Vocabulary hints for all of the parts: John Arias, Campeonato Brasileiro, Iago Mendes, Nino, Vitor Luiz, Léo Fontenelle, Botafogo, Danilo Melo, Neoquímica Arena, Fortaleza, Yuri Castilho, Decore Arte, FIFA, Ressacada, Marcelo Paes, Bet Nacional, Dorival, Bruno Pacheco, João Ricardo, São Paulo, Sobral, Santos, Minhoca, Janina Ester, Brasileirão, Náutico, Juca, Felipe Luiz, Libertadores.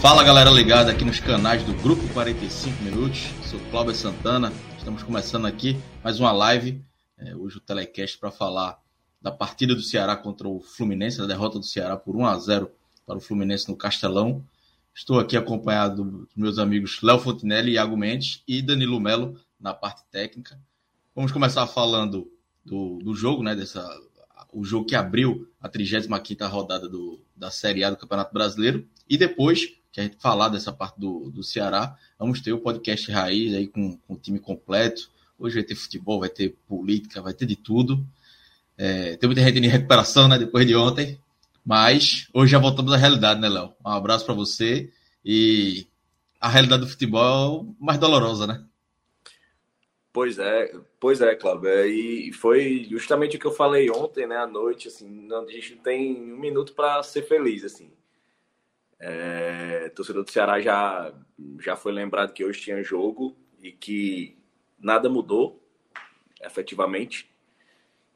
Fala galera ligada aqui nos canais do Grupo 45 Minutos, sou Cláudio Santana, estamos começando aqui mais uma live, hoje o Telecast para falar da partida do Ceará contra o Fluminense, da derrota do Ceará por 1-0 para o Fluminense no Castelão. Estou aqui acompanhado dos meus amigos Léo Fontenelle, Iago Mendes e Danilo Melo na parte técnica. Vamos começar falando do jogo, né? O jogo que abriu a 35ª rodada da Série A do Campeonato Brasileiro. E depois que a gente falar dessa parte do Ceará, vamos ter o podcast Raiz aí com o time completo. Hoje vai ter futebol, vai ter política, vai ter de tudo. Tem muita gente em recuperação, né, depois de ontem, mas hoje já voltamos à realidade, né, Léo? Um abraço para você, e a realidade do futebol é mais dolorosa, né? Pois é, Cláudio, e foi justamente o que eu falei ontem, né, à noite, assim, a gente não tem um minuto para ser feliz, assim. O torcedor do Ceará já foi lembrado que hoje tinha jogo e que nada mudou, efetivamente,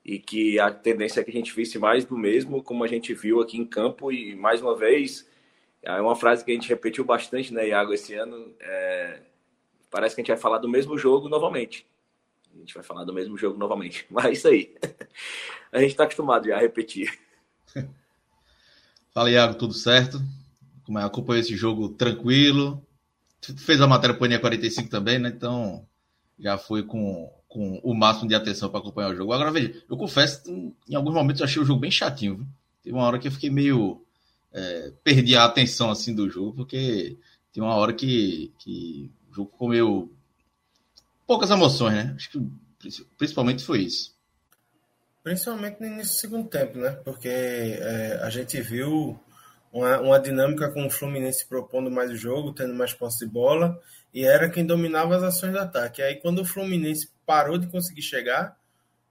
e que a tendência é que a gente visse mais do mesmo, como a gente viu aqui em campo. E mais uma vez, é uma frase que a gente repetiu bastante, né, Iago, esse ano, parece que a gente vai falar do mesmo jogo novamente. Mas é isso aí. A gente está acostumado já a repetir. Fala, Iago, tudo certo? Como é? Acompanhou esse jogo tranquilo, fez a matéria Paninha 45 também, né, então já foi com o máximo de atenção para acompanhar o jogo. Agora, veja, eu confesso que em alguns momentos eu achei o jogo bem chatinho, viu? Teve uma hora que eu fiquei meio... perdi a atenção, assim, do jogo, porque tem uma hora que o jogo ficou meio... poucas emoções, né? Acho que principalmente foi isso. Principalmente no início do segundo tempo, né? Porque a gente viu uma dinâmica com o Fluminense propondo mais o jogo, tendo mais posse de bola, e era quem dominava as ações de ataque. Aí, quando o Fluminense parou de conseguir chegar,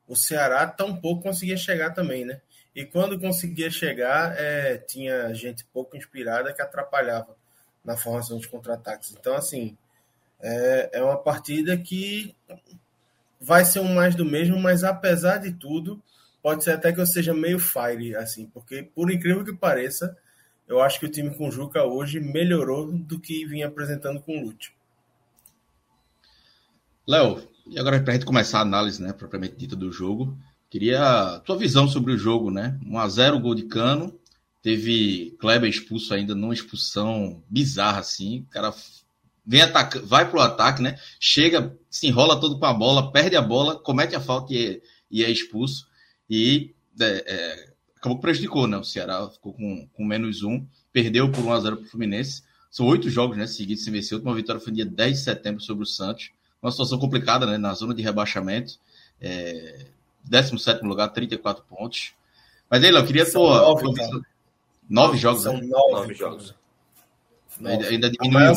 o Ceará tampouco conseguia chegar também, né? E quando conseguia chegar, tinha gente pouco inspirada que atrapalhava na formação de contra-ataques. Então, assim, é uma partida que vai ser um mais do mesmo, mas apesar de tudo, pode ser até que eu seja meio fire, assim, porque, por incrível que pareça, eu acho que o time com o Juca hoje melhorou do que vinha apresentando com o Lúcio. Léo, e agora para a gente começar a análise, né, propriamente dita do jogo, queria a tua visão sobre o jogo, né? 1-0, gol de Cano, teve Kleber expulso ainda, numa expulsão bizarra, assim, o cara vem atacar, vai pro ataque, né? Chega, se enrola todo com a bola, perde a bola, comete a falta e é expulso, e acabou que prejudicou, né? O Ceará ficou com -1, perdeu por 1-0 pro Fluminense, são 8 jogos, né, seguidos sem vencer. A última vitória foi no dia 10 de setembro sobre o Santos. Uma situação complicada, né, na zona de rebaixamento, 17º lugar, 34 pontos. Mas aí, Léo, eu queria... São 9 jogos. São 9 jogos. Ainda diminuiu.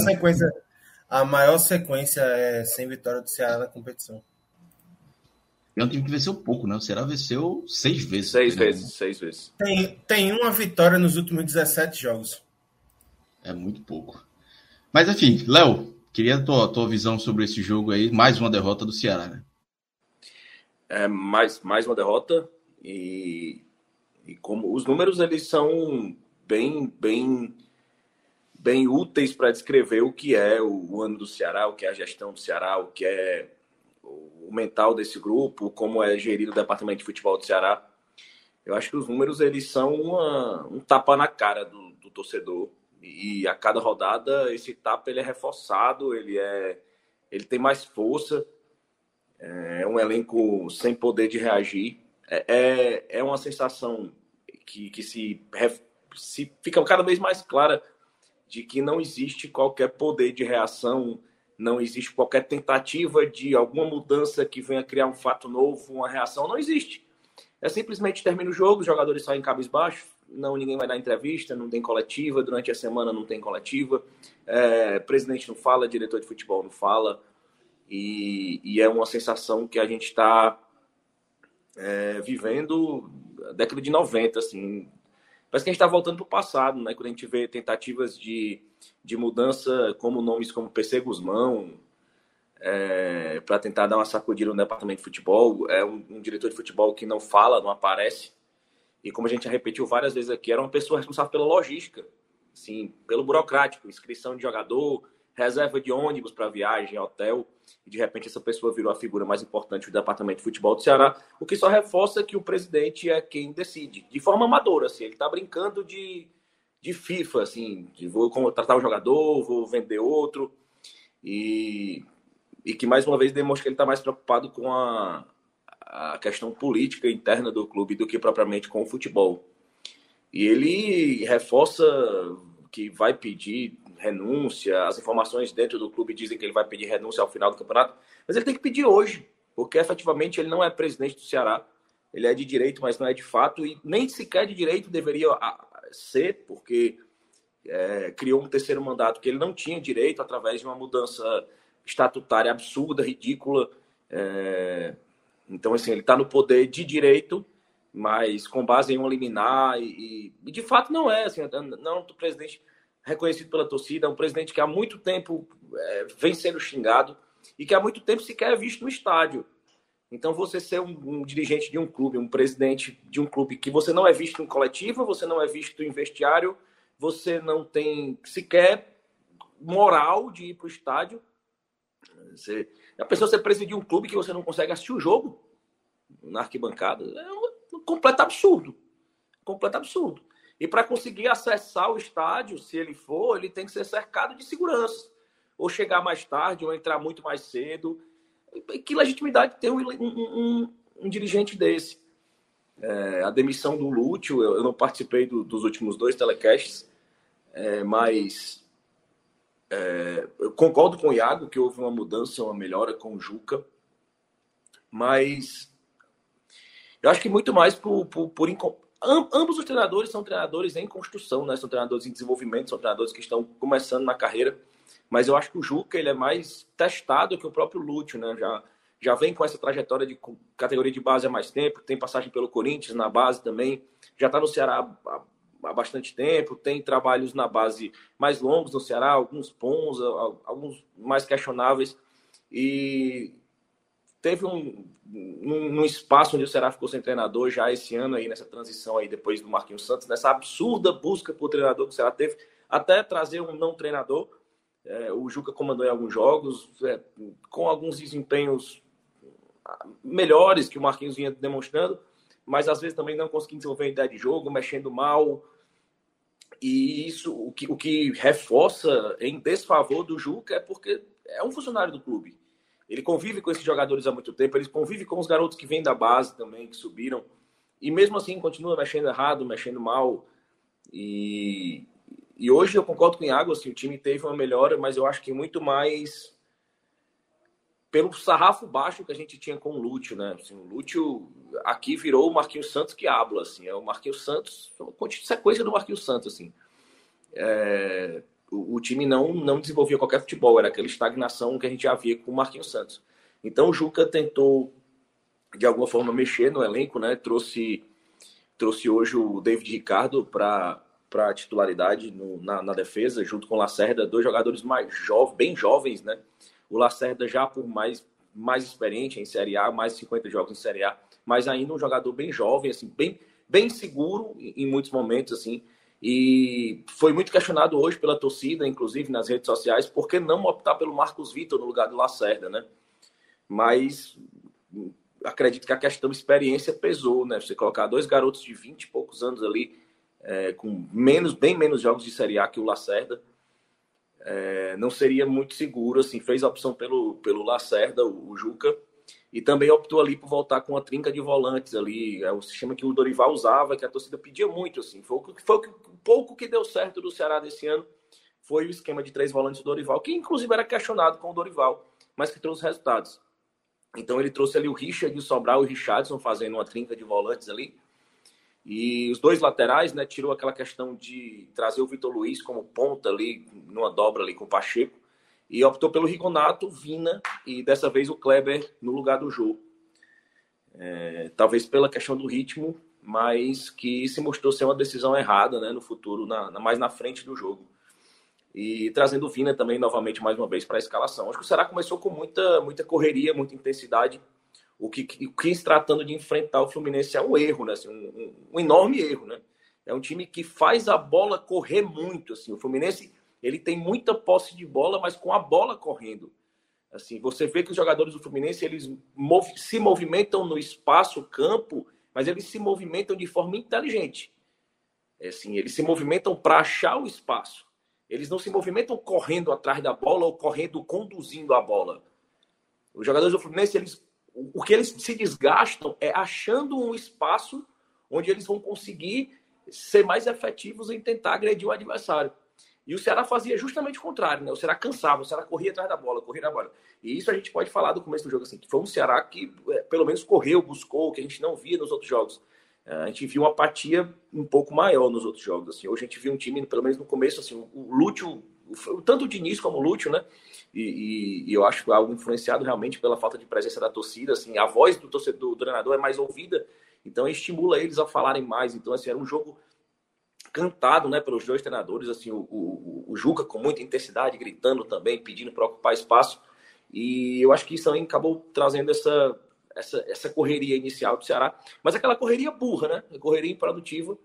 A maior sequência é sem vitória do Ceará na competição. É um time que venceu pouco, né? O Ceará venceu 6 vezes. Tem uma vitória nos últimos 17 jogos. É muito pouco. Mas, enfim, Léo, queria a tua visão sobre esse jogo aí, mais uma derrota do Ceará, né? Mais uma derrota, e como os números, eles são bem úteis para descrever o que é o ano do Ceará, o que é a gestão do Ceará, o que é o mental desse grupo, como é gerido o departamento de futebol do Ceará. Eu acho que os números, eles são um tapa na cara do torcedor. E a cada rodada, esse tapa, ele é reforçado, ele tem mais força. É um elenco sem poder de reagir. É uma sensação que se se fica cada vez mais clara de que não existe qualquer poder de reação, não existe qualquer tentativa de alguma mudança que venha criar um fato novo, uma reação, não existe. É simplesmente termina o jogo, os jogadores saem cabisbaixo, não, ninguém vai dar entrevista, não tem coletiva, durante a semana não tem coletiva, presidente não fala, diretor de futebol não fala, e é uma sensação que a gente está vivendo a década de 90, assim. Parece que a gente está voltando para o passado, né? Quando a gente vê tentativas de mudança, como nomes como PC Guzmão, para tentar dar uma sacudida no departamento de futebol, um diretor de futebol que não fala, não aparece, e como a gente já repetiu várias vezes aqui, era uma pessoa responsável pela logística, assim, pelo burocrático, inscrição de jogador, reserva de ônibus para viagem, hotel, e de repente essa pessoa virou a figura mais importante do departamento de futebol do Ceará, o que só reforça que o presidente é quem decide, de forma amadora, assim, ele está brincando de FIFA, assim, de vou contratar um jogador, vou vender outro, e que mais uma vez demonstra que ele está mais preocupado com a questão política interna do clube do que propriamente com o futebol. E ele reforça que vai pedir renúncia, as informações dentro do clube dizem que ele vai pedir renúncia ao final do campeonato, mas ele tem que pedir hoje, porque efetivamente ele não é presidente do Ceará, ele é de direito, mas não é de fato, e nem sequer de direito deveria ser, porque criou um terceiro mandato que ele não tinha direito através de uma mudança estatutária absurda, ridícula. Então, assim, ele está no poder de direito, mas com base em um liminar, e de fato não é, assim, não o presidente reconhecido pela torcida, é um presidente que há muito tempo vem sendo xingado e que há muito tempo sequer é visto no estádio. Então você ser um dirigente de um clube, um presidente de um clube que você não é visto em coletiva, você não é visto em vestiário, você não tem sequer moral de ir para o estádio. A pessoa você presidir um clube que você não consegue assistir o jogo na arquibancada é um completo absurdo. E para conseguir acessar o estádio, se ele for, ele tem que ser cercado de segurança. Ou chegar mais tarde, ou entrar muito mais cedo. Que legitimidade tem um dirigente desse? A demissão do Lúcio, eu não participei dos últimos 2 telecasts, mas eu concordo com o Iago que houve uma mudança, uma melhora com o Juca, mas eu acho que muito mais por ambos os treinadores são treinadores em construção, né? São treinadores em desenvolvimento, são treinadores que estão começando na carreira, mas eu acho que o Juca ele é mais testado que o próprio Lúcio, né? Já vem com essa trajetória de categoria de base há mais tempo, tem passagem pelo Corinthians na base também, já está no Ceará há bastante tempo, tem trabalhos na base mais longos no Ceará, alguns bons, alguns mais questionáveis, e teve um espaço onde o Ceará ficou sem treinador já esse ano aí, nessa transição aí depois do Marquinhos Santos, nessa absurda busca por treinador que o Ceará teve, até trazer um não treinador, o Juca comandou em alguns jogos, com alguns desempenhos melhores que o Marquinhos vinha demonstrando, mas às vezes também não conseguindo desenvolver a ideia de jogo, mexendo mal, e isso, o que reforça em desfavor do Juca é porque é um funcionário do clube, ele convive com esses jogadores há muito tempo, ele convive com os garotos que vêm da base também, que subiram, e mesmo assim continua mexendo errado, mexendo mal, e hoje eu concordo com o Iago, assim, o time teve uma melhora, mas eu acho que muito mais pelo sarrafo baixo que a gente tinha com o Lúcio, né? Assim, o Lúcio aqui virou o Marquinhos Santos que habla, assim, é o Marquinhos Santos, sequência do Marquinhos Santos, assim. O time não desenvolvia qualquer futebol, era aquela estagnação que a gente já via com o Marquinhos Santos. Então o Juca tentou, de alguma forma, mexer no elenco, né? Trouxe hoje o David Ricardo para a titularidade na defesa, junto com o Lacerda, 2 jogadores mais bem jovens, né? O Lacerda já por mais experiente em Série A, mais 50 jogos em Série A, mas ainda um jogador bem jovem, assim, bem seguro em muitos momentos, assim, e foi muito questionado hoje pela torcida, inclusive nas redes sociais, por que não optar pelo Marcos Vitor no lugar do Lacerda, né? Mas acredito que a questão experiência pesou, né? Você colocar 2 garotos de 20 e poucos anos ali, com bem menos jogos de Série A que o Lacerda, não seria muito seguro, assim, fez a opção pelo Lacerda, o Juca, E também optou ali por voltar com a trinca de volantes ali. É o sistema que o Dorival usava, que a torcida pedia muito, assim. Foi o pouco que deu certo do Ceará desse ano foi o esquema de 3 volantes do Dorival, que inclusive era questionado com o Dorival, mas que trouxe resultados. Então ele trouxe ali o Richard, o Sobral e o Richardson fazendo uma trinca de volantes ali. E os 2 laterais, né, tirou aquela questão de trazer o Vitor Luiz como ponta ali, numa dobra ali com o Pacheco, e optou pelo Riconato, Vina e dessa vez o Kleber no lugar do Jô. Talvez pela questão do ritmo, mas que se mostrou ser uma decisão errada, né, no futuro, mais na frente do jogo. E trazendo o Vina também novamente mais uma vez para a escalação. Acho que o Ceará começou com muita correria, muita intensidade. O que se tratando de enfrentar o Fluminense é um erro, né? Assim, um enorme erro, né? É um time que faz a bola correr muito, assim. O Fluminense, ele tem muita posse de bola, mas com a bola correndo. Assim, você vê que os jogadores do Fluminense, eles se movimentam no espaço, campo, mas eles se movimentam de forma inteligente. Assim, eles se movimentam para achar o espaço. Eles não se movimentam correndo atrás da bola ou conduzindo a bola. Os jogadores do Fluminense, o que eles se desgastam é achando um espaço onde eles vão conseguir ser mais efetivos em tentar agredir o adversário. E o Ceará fazia justamente o contrário, né? O Ceará cansava, o Ceará corria atrás da bola, E isso a gente pode falar do começo do jogo, assim, que foi um Ceará que pelo menos correu, buscou, que a gente não via nos outros jogos. A gente viu uma apatia um pouco maior nos outros jogos, assim. Hoje a gente viu um time, pelo menos no começo, assim, o Lúcio, tanto o Diniz como o Lúcio, né? E eu acho algo influenciado realmente pela falta de presença da torcida, assim, a voz do torcedor, do treinador é mais ouvida, então estimula eles a falarem mais. Então, assim, era um jogo cantado, né, pelos 2 treinadores, assim, o Juca com muita intensidade, gritando também, pedindo para ocupar espaço, e eu acho que isso também acabou trazendo essa correria inicial do Ceará, mas aquela correria burra, né, correria improdutiva,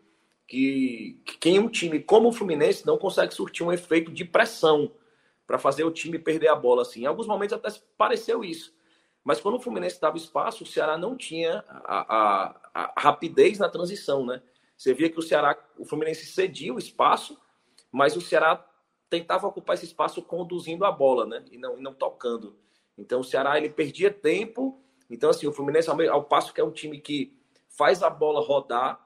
que um time como o Fluminense não consegue surtir um efeito de pressão para fazer o time perder a bola, assim. Em alguns momentos até pareceu isso, mas quando o Fluminense dava espaço, o Ceará não tinha a rapidez na transição, né? Você via que o Fluminense cedia o espaço, mas o Ceará tentava ocupar esse espaço conduzindo a bola, né? E não tocando. Então o Ceará, ele perdia tempo. Então, assim, o Fluminense, ao passo que é um time que faz a bola rodar,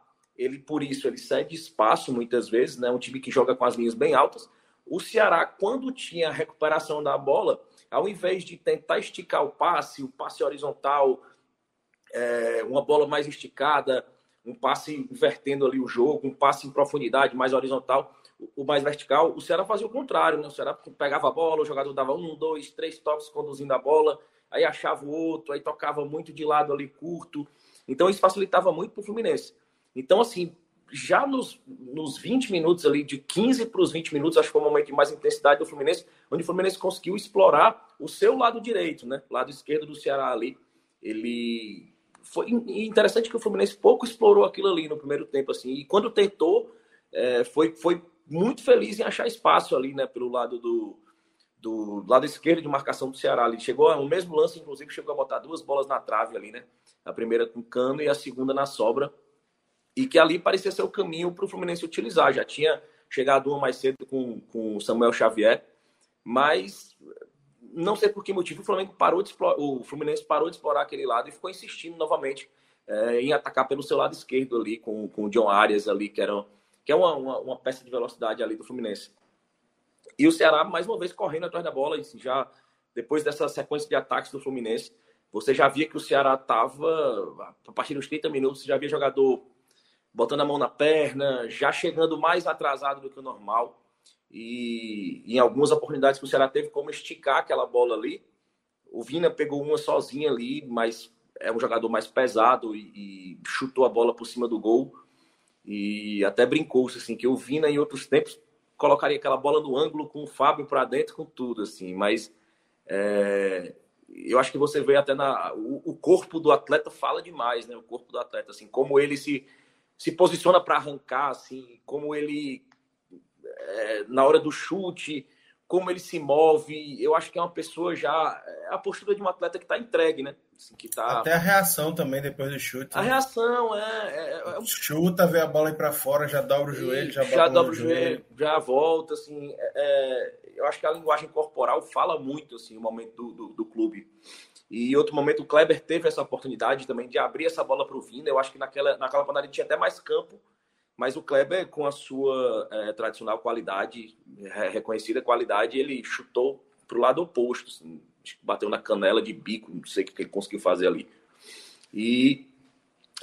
por isso ele cede espaço muitas vezes, né? Um time que joga com as linhas bem altas. O Ceará, quando tinha a recuperação da bola, ao invés de tentar esticar o passe horizontal, uma bola mais esticada, um passe invertendo ali o jogo, um passe em profundidade mais horizontal, o mais vertical, o Ceará fazia o contrário, né? O Ceará pegava a bola, o jogador dava 1, 2, 3 toques conduzindo a bola, aí achava o outro, aí tocava muito de lado ali curto. Então isso facilitava muito para o Fluminense. Então, assim, já nos 20 minutos ali, de 15 para os 20 minutos, acho que foi o momento de mais intensidade do Fluminense, onde o Fluminense conseguiu explorar o seu lado direito, né? O lado esquerdo do Ceará ali. Foi interessante que o Fluminense pouco explorou aquilo ali no primeiro tempo, assim. E quando tentou, foi muito feliz em achar espaço ali, né? Pelo lado do lado esquerdo de marcação do Ceará. Ele chegou no mesmo lance, inclusive, chegou a botar 2 bolas na trave ali, né? A primeira com Cano e a segunda na sobra. E que ali parecia ser o caminho para o Fluminense utilizar. Já tinha chegado uma mais cedo com o Samuel Xavier, mas não sei por que motivo o Fluminense parou de explorar aquele lado e ficou insistindo novamente em atacar pelo seu lado esquerdo ali, com o John Arias ali, que é uma peça de velocidade ali do Fluminense. E o Ceará, mais uma vez, correndo atrás da bola, assim, já depois dessa sequência de ataques do Fluminense, você já via que o Ceará estava, a partir dos 30 minutos, você já via jogador botando a mão na perna, já chegando mais atrasado do que o normal. E em algumas oportunidades que o Ceará teve, como esticar aquela bola ali, o Vina pegou uma sozinha ali, mas é um jogador mais pesado e chutou a bola por cima do gol. E até brincou-se, assim, que o Vina, em outros tempos, colocaria aquela bola no ângulo com o Fábio para dentro, com tudo, assim. Mas eu acho que você vê até o corpo do atleta fala demais, né? O corpo do atleta, assim, como ele se posiciona para arrancar, assim, como ele, na hora do chute, como ele se move. Eu acho que é uma pessoa já... É a postura de um atleta que está entregue, né? Assim, que tá... Até a reação também depois do chute. A reação, chuta, vê a bola ir para fora, já dobra o joelho, já dobra o joelho, já volta, assim... Eu acho que a linguagem corporal fala muito, assim, o momento do clube. E em outro momento o Kleber teve essa oportunidade também de abrir essa bola para o Vina. Eu acho que naquela panela ele tinha até mais campo, mas o Kleber, com a sua tradicional qualidade, reconhecida qualidade, ele chutou para o lado oposto, assim, bateu na canela de bico, não sei o que ele conseguiu fazer ali. E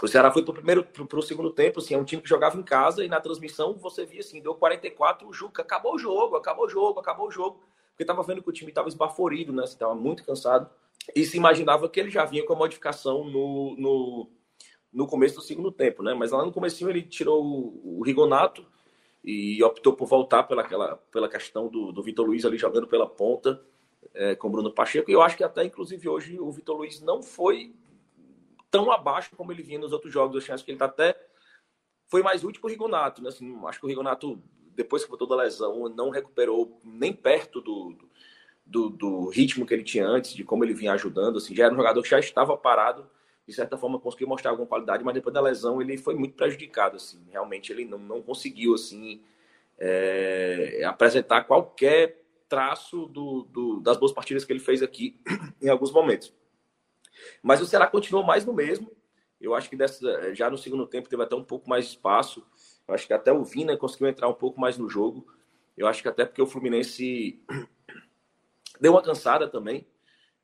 o Ceará foi para o segundo tempo, assim, é um time que jogava em casa, e na transmissão você via assim, deu 44, o Juca, acabou o jogo, porque estava vendo que o time estava esbaforido, né? Estava muito cansado. E se imaginava que ele já vinha com a modificação no começo do segundo tempo, né? Mas lá no comecinho ele tirou o Riconato e optou por voltar pela questão do Vitor Luiz ali jogando pela ponta com o Bruno Pacheco. E eu acho que até, inclusive, hoje o Vitor Luiz não foi tão abaixo como ele vinha nos outros jogos. Eu acho que ele foi mais útil para o Riconato, né? Assim, acho que o Riconato, depois que voltou da lesão, não recuperou nem perto do ritmo que ele tinha antes, de como ele vinha ajudando, assim, já era um jogador que já estava parado, de certa forma conseguiu mostrar alguma qualidade, mas depois da lesão ele foi muito prejudicado, assim, realmente ele não conseguiu, assim, apresentar qualquer traço das boas partidas que ele fez aqui em alguns momentos. Mas o Ceará continuou mais no mesmo, eu acho que já no segundo tempo teve até um pouco mais de espaço, eu acho que até o Vina conseguiu entrar um pouco mais no jogo, eu acho que até porque o Fluminense deu uma cansada também,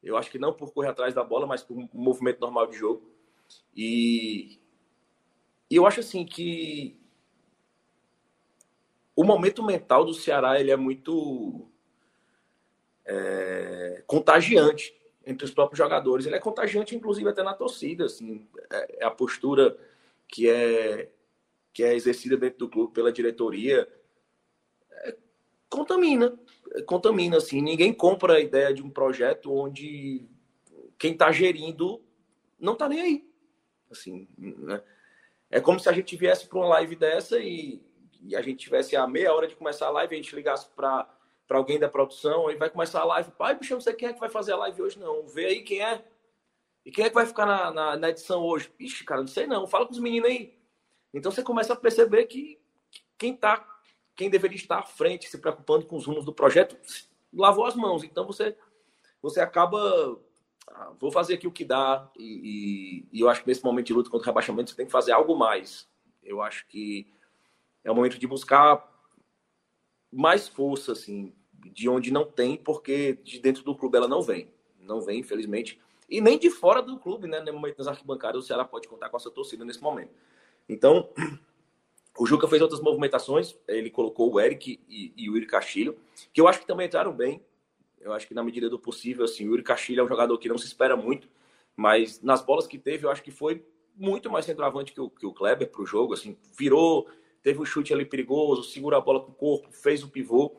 eu acho que não por correr atrás da bola, mas por um movimento normal de jogo. E eu acho assim que o momento mental do Ceará ele é muito contagiante entre os próprios jogadores. Ele é contagiante, inclusive, até na torcida. Assim, é a postura que é exercida dentro do clube pela diretoria contamina, assim, ninguém compra a ideia de um projeto onde quem está gerindo não está nem aí, assim, né? É como se a gente viesse para uma live dessa e a gente tivesse a meia hora de começar a live, a gente ligasse para alguém da produção, aí vai começar a live, pai, bicho, não sei quem é que vai fazer a live hoje, não, vê aí quem é, e quem é que vai ficar na edição hoje, ixi, cara, não sei não, fala com os meninos aí. Então você começa a perceber que quem deveria estar à frente, se preocupando com os rumos do projeto, lavou as mãos. Então você acaba... vou fazer aqui o que dá. E eu acho que nesse momento de luta contra o rebaixamento, você tem que fazer algo mais. Eu acho que é o momento de buscar mais força, assim, de onde não tem, porque de dentro do clube ela não vem. Não vem, infelizmente. E nem de fora do clube, né? No momento das arquibancadas, o Ceará pode contar com a sua torcida nesse momento. Então... O Juca fez outras movimentações, ele colocou o Eric e o Yuri Castilho, que eu acho que também entraram bem. Eu acho que na medida do possível, assim, o Yuri Castilho é um jogador que não se espera muito, mas nas bolas que teve, eu acho que foi muito mais centroavante que o Kleber para o jogo, assim, virou, teve um chute ali perigoso, segura a bola com o corpo, fez o pivô.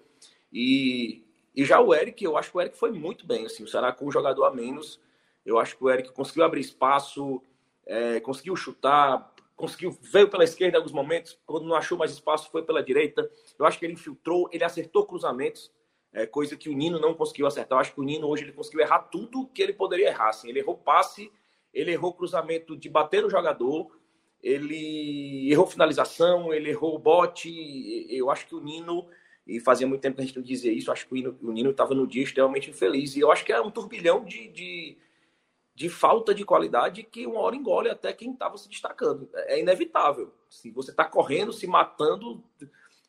E já o Eric, eu acho que o Eric foi muito bem, assim, o Ceará com um jogador a menos, eu acho que o Eric conseguiu abrir espaço, conseguiu chutar, veio pela esquerda em alguns momentos, quando não achou mais espaço, foi pela direita. Eu acho que ele infiltrou, ele acertou cruzamentos, coisa que o Nino não conseguiu acertar. Eu acho que o Nino hoje ele conseguiu errar tudo que ele poderia errar. Assim, ele errou passe, ele errou cruzamento de bater o jogador, ele errou finalização, ele errou bote. Eu acho que o Nino, e fazia muito tempo que a gente não dizia isso, eu acho que o Nino estava no dia extremamente infeliz. E eu acho que era um turbilhão de falta de qualidade que uma hora engole até quem estava se destacando. É inevitável. Assim, você está correndo, se matando,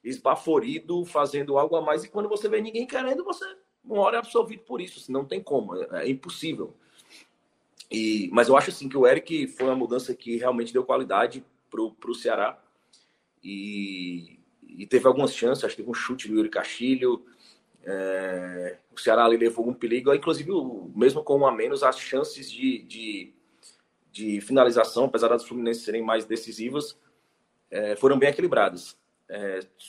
esbaforido, fazendo algo a mais, e quando você vê ninguém querendo, você uma hora é absorvido por isso. Assim, não tem como, é impossível. Mas eu acho assim, que o Eric foi uma mudança que realmente deu qualidade para o Ceará. E teve algumas chances, acho que teve um chute do Yuri Castilho. O Ceará ali levou um perigo, inclusive mesmo com um a menos, as chances de finalização, apesar das Fluminense serem mais decisivas, foram bem equilibradas.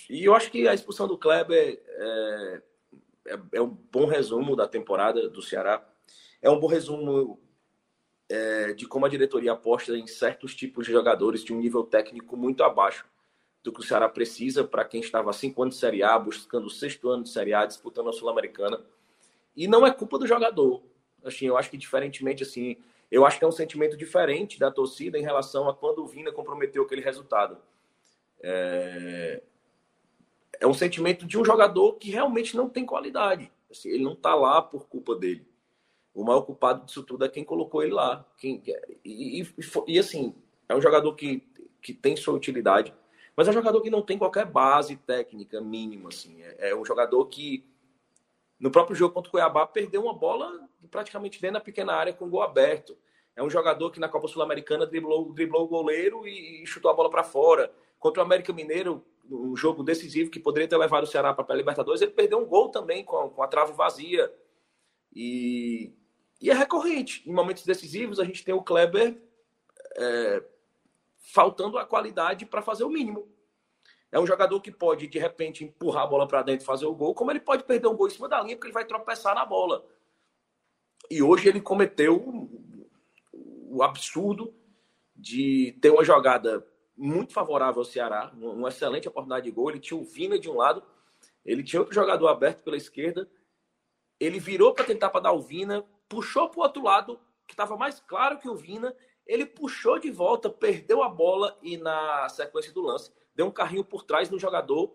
E eu acho que a expulsão do Kleber é um bom resumo da temporada do Ceará, é um bom resumo de como a diretoria aposta em certos tipos de jogadores de um nível técnico muito abaixo do que o Ceará precisa, para quem estava há 5 anos de Série A, buscando o 6º ano de Série A, disputando a Sul-Americana. E não é culpa do jogador. Assim, eu acho que diferentemente, assim, eu acho que é um sentimento diferente da torcida em relação a quando o Vina comprometeu aquele resultado. É um sentimento de um jogador que realmente não tem qualidade. Assim, ele não está lá por culpa dele. O maior culpado disso tudo é quem colocou ele lá. Assim, é um jogador que tem sua utilidade, mas é um jogador que não tem qualquer base técnica mínima. Assim. É um jogador que, no próprio jogo contra o Cuiabá, perdeu uma bola praticamente dentro da pequena área com o gol aberto. É um jogador que na Copa Sul-Americana driblou o goleiro e chutou a bola para fora. Contra o América Mineiro, um jogo decisivo que poderia ter levado o Ceará para a Libertadores, ele perdeu um gol também com a trave vazia. E é recorrente. Em momentos decisivos, a gente tem o Kleber faltando a qualidade para fazer o mínimo. É um jogador que pode, de repente, empurrar a bola para dentro e fazer o gol, como ele pode perder um gol em cima da linha porque ele vai tropeçar na bola. E hoje ele cometeu o absurdo de ter uma jogada muito favorável ao Ceará, uma excelente oportunidade de gol. Ele tinha o Vina de um lado, ele tinha outro jogador aberto pela esquerda, ele virou para tentar para dar o Vina, puxou para o outro lado, que estava mais claro que o Vina, ele puxou de volta, perdeu a bola e na sequência do lance, deu um carrinho por trás no jogador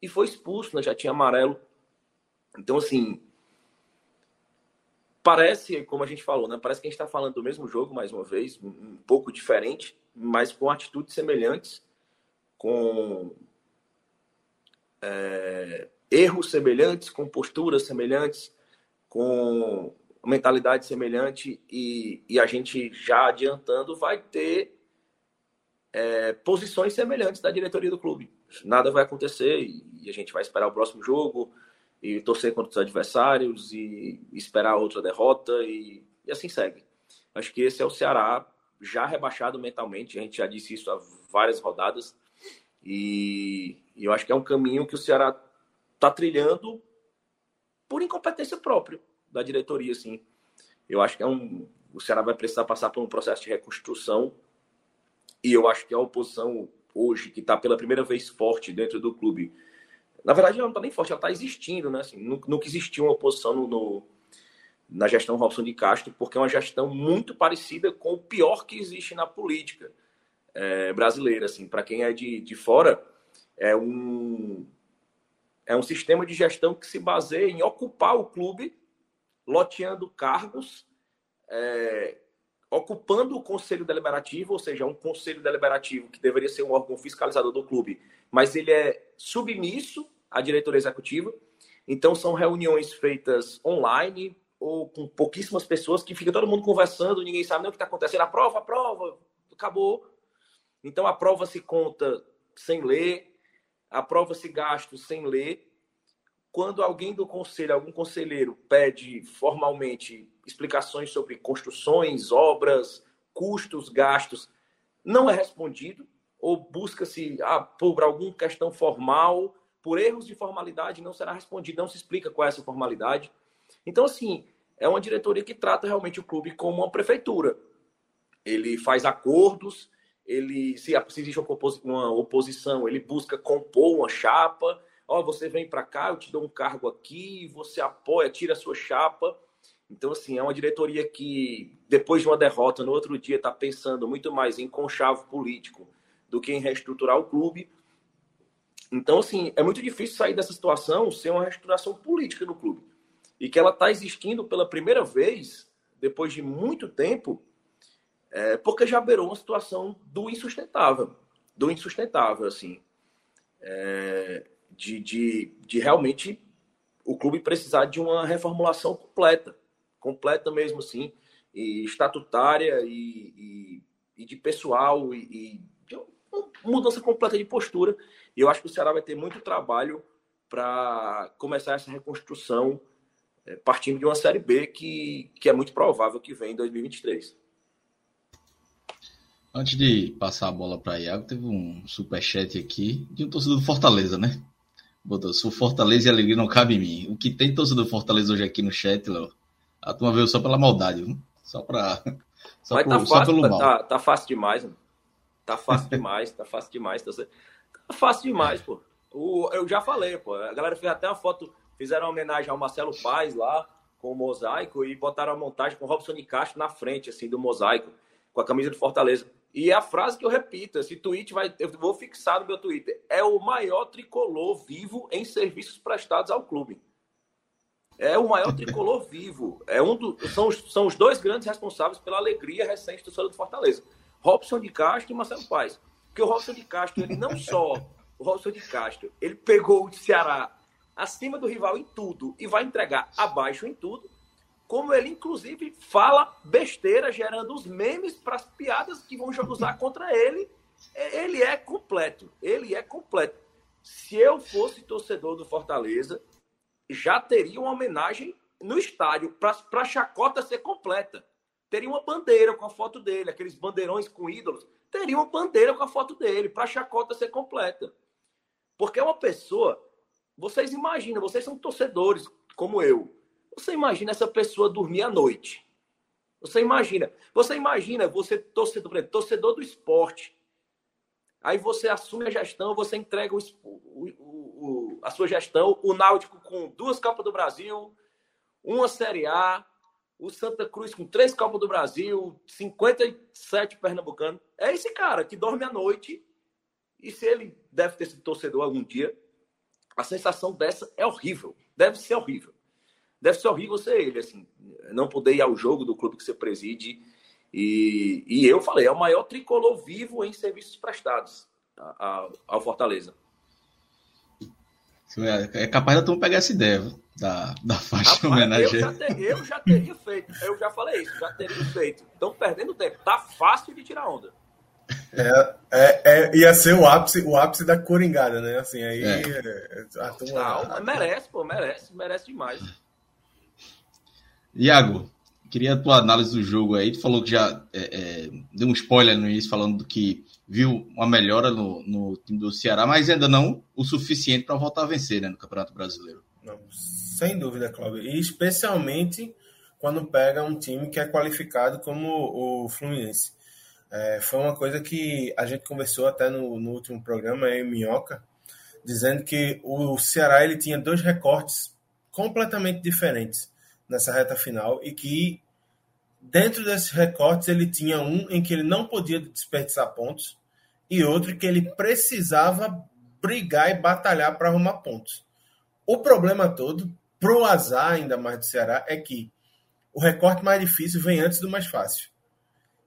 e foi expulso, né? Já tinha amarelo. Então, assim, parece, como a gente falou, né? Parece que a gente está falando do mesmo jogo, mais uma vez, um pouco diferente, mas com atitudes semelhantes, com erros semelhantes, com posturas semelhantes, com mentalidade semelhante, e a gente já adiantando vai ter posições semelhantes da diretoria do clube. Nada vai acontecer e a gente vai esperar o próximo jogo e torcer contra os adversários e esperar outra derrota e assim segue. Acho que esse é o Ceará já rebaixado mentalmente, a gente já disse isso há várias rodadas, e eu acho que é um caminho que o Ceará está trilhando por incompetência própria da diretoria. Assim. Eu acho que o Ceará vai precisar passar por um processo de reconstrução, e eu acho que a oposição hoje, que está pela primeira vez forte dentro do clube, na verdade ela não está nem forte, ela está existindo, né? Assim, nunca existiu uma oposição na gestão Robson de Castro, porque é uma gestão muito parecida com o pior que existe na política brasileira. Assim, para quem é de fora, é um sistema de gestão que se baseia em ocupar o clube, loteando cargos, ocupando o conselho deliberativo, ou seja, um conselho deliberativo que deveria ser um órgão fiscalizador do clube, mas ele é submisso à diretoria executiva. Então são reuniões feitas online, ou com pouquíssimas pessoas, que fica todo mundo conversando, ninguém sabe nem o que está acontecendo. A prova, acabou. Então a prova se conta sem ler, a prova se gasta sem ler. Quando alguém do conselho, algum conselheiro, pede formalmente explicações sobre construções, obras, custos, gastos, não é respondido, ou busca-se por alguma questão formal, por erros de formalidade, não será respondido, não se explica qual é essa formalidade. Então, assim, é uma diretoria que trata realmente o clube como uma prefeitura. Ele faz acordos, se existe uma oposição, ele busca compor uma chapa. Você vem para cá, eu te dou um cargo aqui, você apoia, tira a sua chapa. Então, assim, é uma diretoria que, depois de uma derrota, no outro dia está pensando muito mais em conchavo político do que em reestruturar o clube. Então, assim, é muito difícil sair dessa situação sem uma reestruturação política no clube. E que ela está existindo pela primeira vez, depois de muito tempo, porque já beirou uma situação do insustentável, assim, de realmente o clube precisar de uma reformulação completa mesmo, assim, e estatutária, e de pessoal, e de uma mudança completa de postura. E eu acho que o Ceará vai ter muito trabalho para começar essa reconstrução, partindo de uma Série B que é muito provável que venha em 2023. Antes de passar a bola para Iago, teve um superchat aqui de um torcedor do Fortaleza, né? Botou, sou Fortaleza e alegria não cabe em mim. O que tem torcedor do Fortaleza hoje aqui no chat, Léo? A turma veio só pela maldade, viu? Só pelo mal. Tá fácil demais, mano. Tá fácil demais. Tá fácil demais, pô. Eu já falei, pô. A galera fez até uma foto. Fizeram uma homenagem ao Marcelo Paes lá, com o mosaico, e botaram a montagem com o Robson de Castro na frente, assim, do mosaico, com a camisa do Fortaleza. E é a frase que eu repito, esse tweet eu vou fixar no meu Twitter: é o maior tricolor vivo em serviços prestados ao clube. É o maior tricolor vivo. É um do, são os dois grandes responsáveis pela alegria recente do torcedor do Fortaleza. Robson de Castro e Marcelo Paes. Porque o Robson de Castro, ele não só... O Robson de Castro, ele pegou o Ceará acima do rival em tudo e vai entregar abaixo em tudo, como ele, inclusive, fala besteira, gerando os memes para as piadas que vão usar contra ele. Ele é completo. Ele é completo. Se eu fosse torcedor do Fortaleza, já teria uma homenagem no estádio para a chacota ser completa. Teria uma bandeira com a foto dele, aqueles bandeirões com ídolos. Teria uma bandeira com a foto dele para a chacota ser completa. Porque é uma pessoa... Vocês imaginam, vocês são torcedores como eu. Você imagina essa pessoa dormir à noite. Você imagina você torcedor do esporte. Aí você assume a gestão, você entrega a sua gestão, o Náutico com 2 Copas do Brasil, uma Série A, o Santa Cruz com 3 Copas do Brasil, 57 pernambucanos. É esse cara que dorme à noite, e se ele deve ter sido torcedor algum dia, a sensação dessa é horrível. Deve ser horrível. Deve ser horrível ser ele, assim, não poder ir ao jogo do clube que você preside. E eu falei, é o maior tricolor vivo em serviços prestados ao Fortaleza. É capaz da turma pegar essa ideia da faixa de homenagem. Eu já teria feito. Eu já falei isso, já teria feito. Estão perdendo tempo. Tá fácil de tirar onda. Ia ser o ápice da coringada, né? Assim, aí a turma... Não, merece, pô, merece demais. Iago, queria a tua análise do jogo aí. Tu falou que já deu um spoiler no início, falando que viu uma melhora no time do Ceará, mas ainda não o suficiente para voltar a vencer, né, no Campeonato Brasileiro. Não, sem dúvida, Cláudio. E especialmente quando pega um time que é qualificado como o Fluminense. Foi uma coisa que a gente conversou até no último programa, em Minhoca, dizendo que o Ceará ele tinha 2 recortes completamente diferentes nessa reta final, e que dentro desses recortes ele tinha um em que ele não podia desperdiçar pontos e outro que ele precisava brigar e batalhar para arrumar pontos. O problema todo, pro azar ainda mais do Ceará, é que o recorte mais difícil vem antes do mais fácil.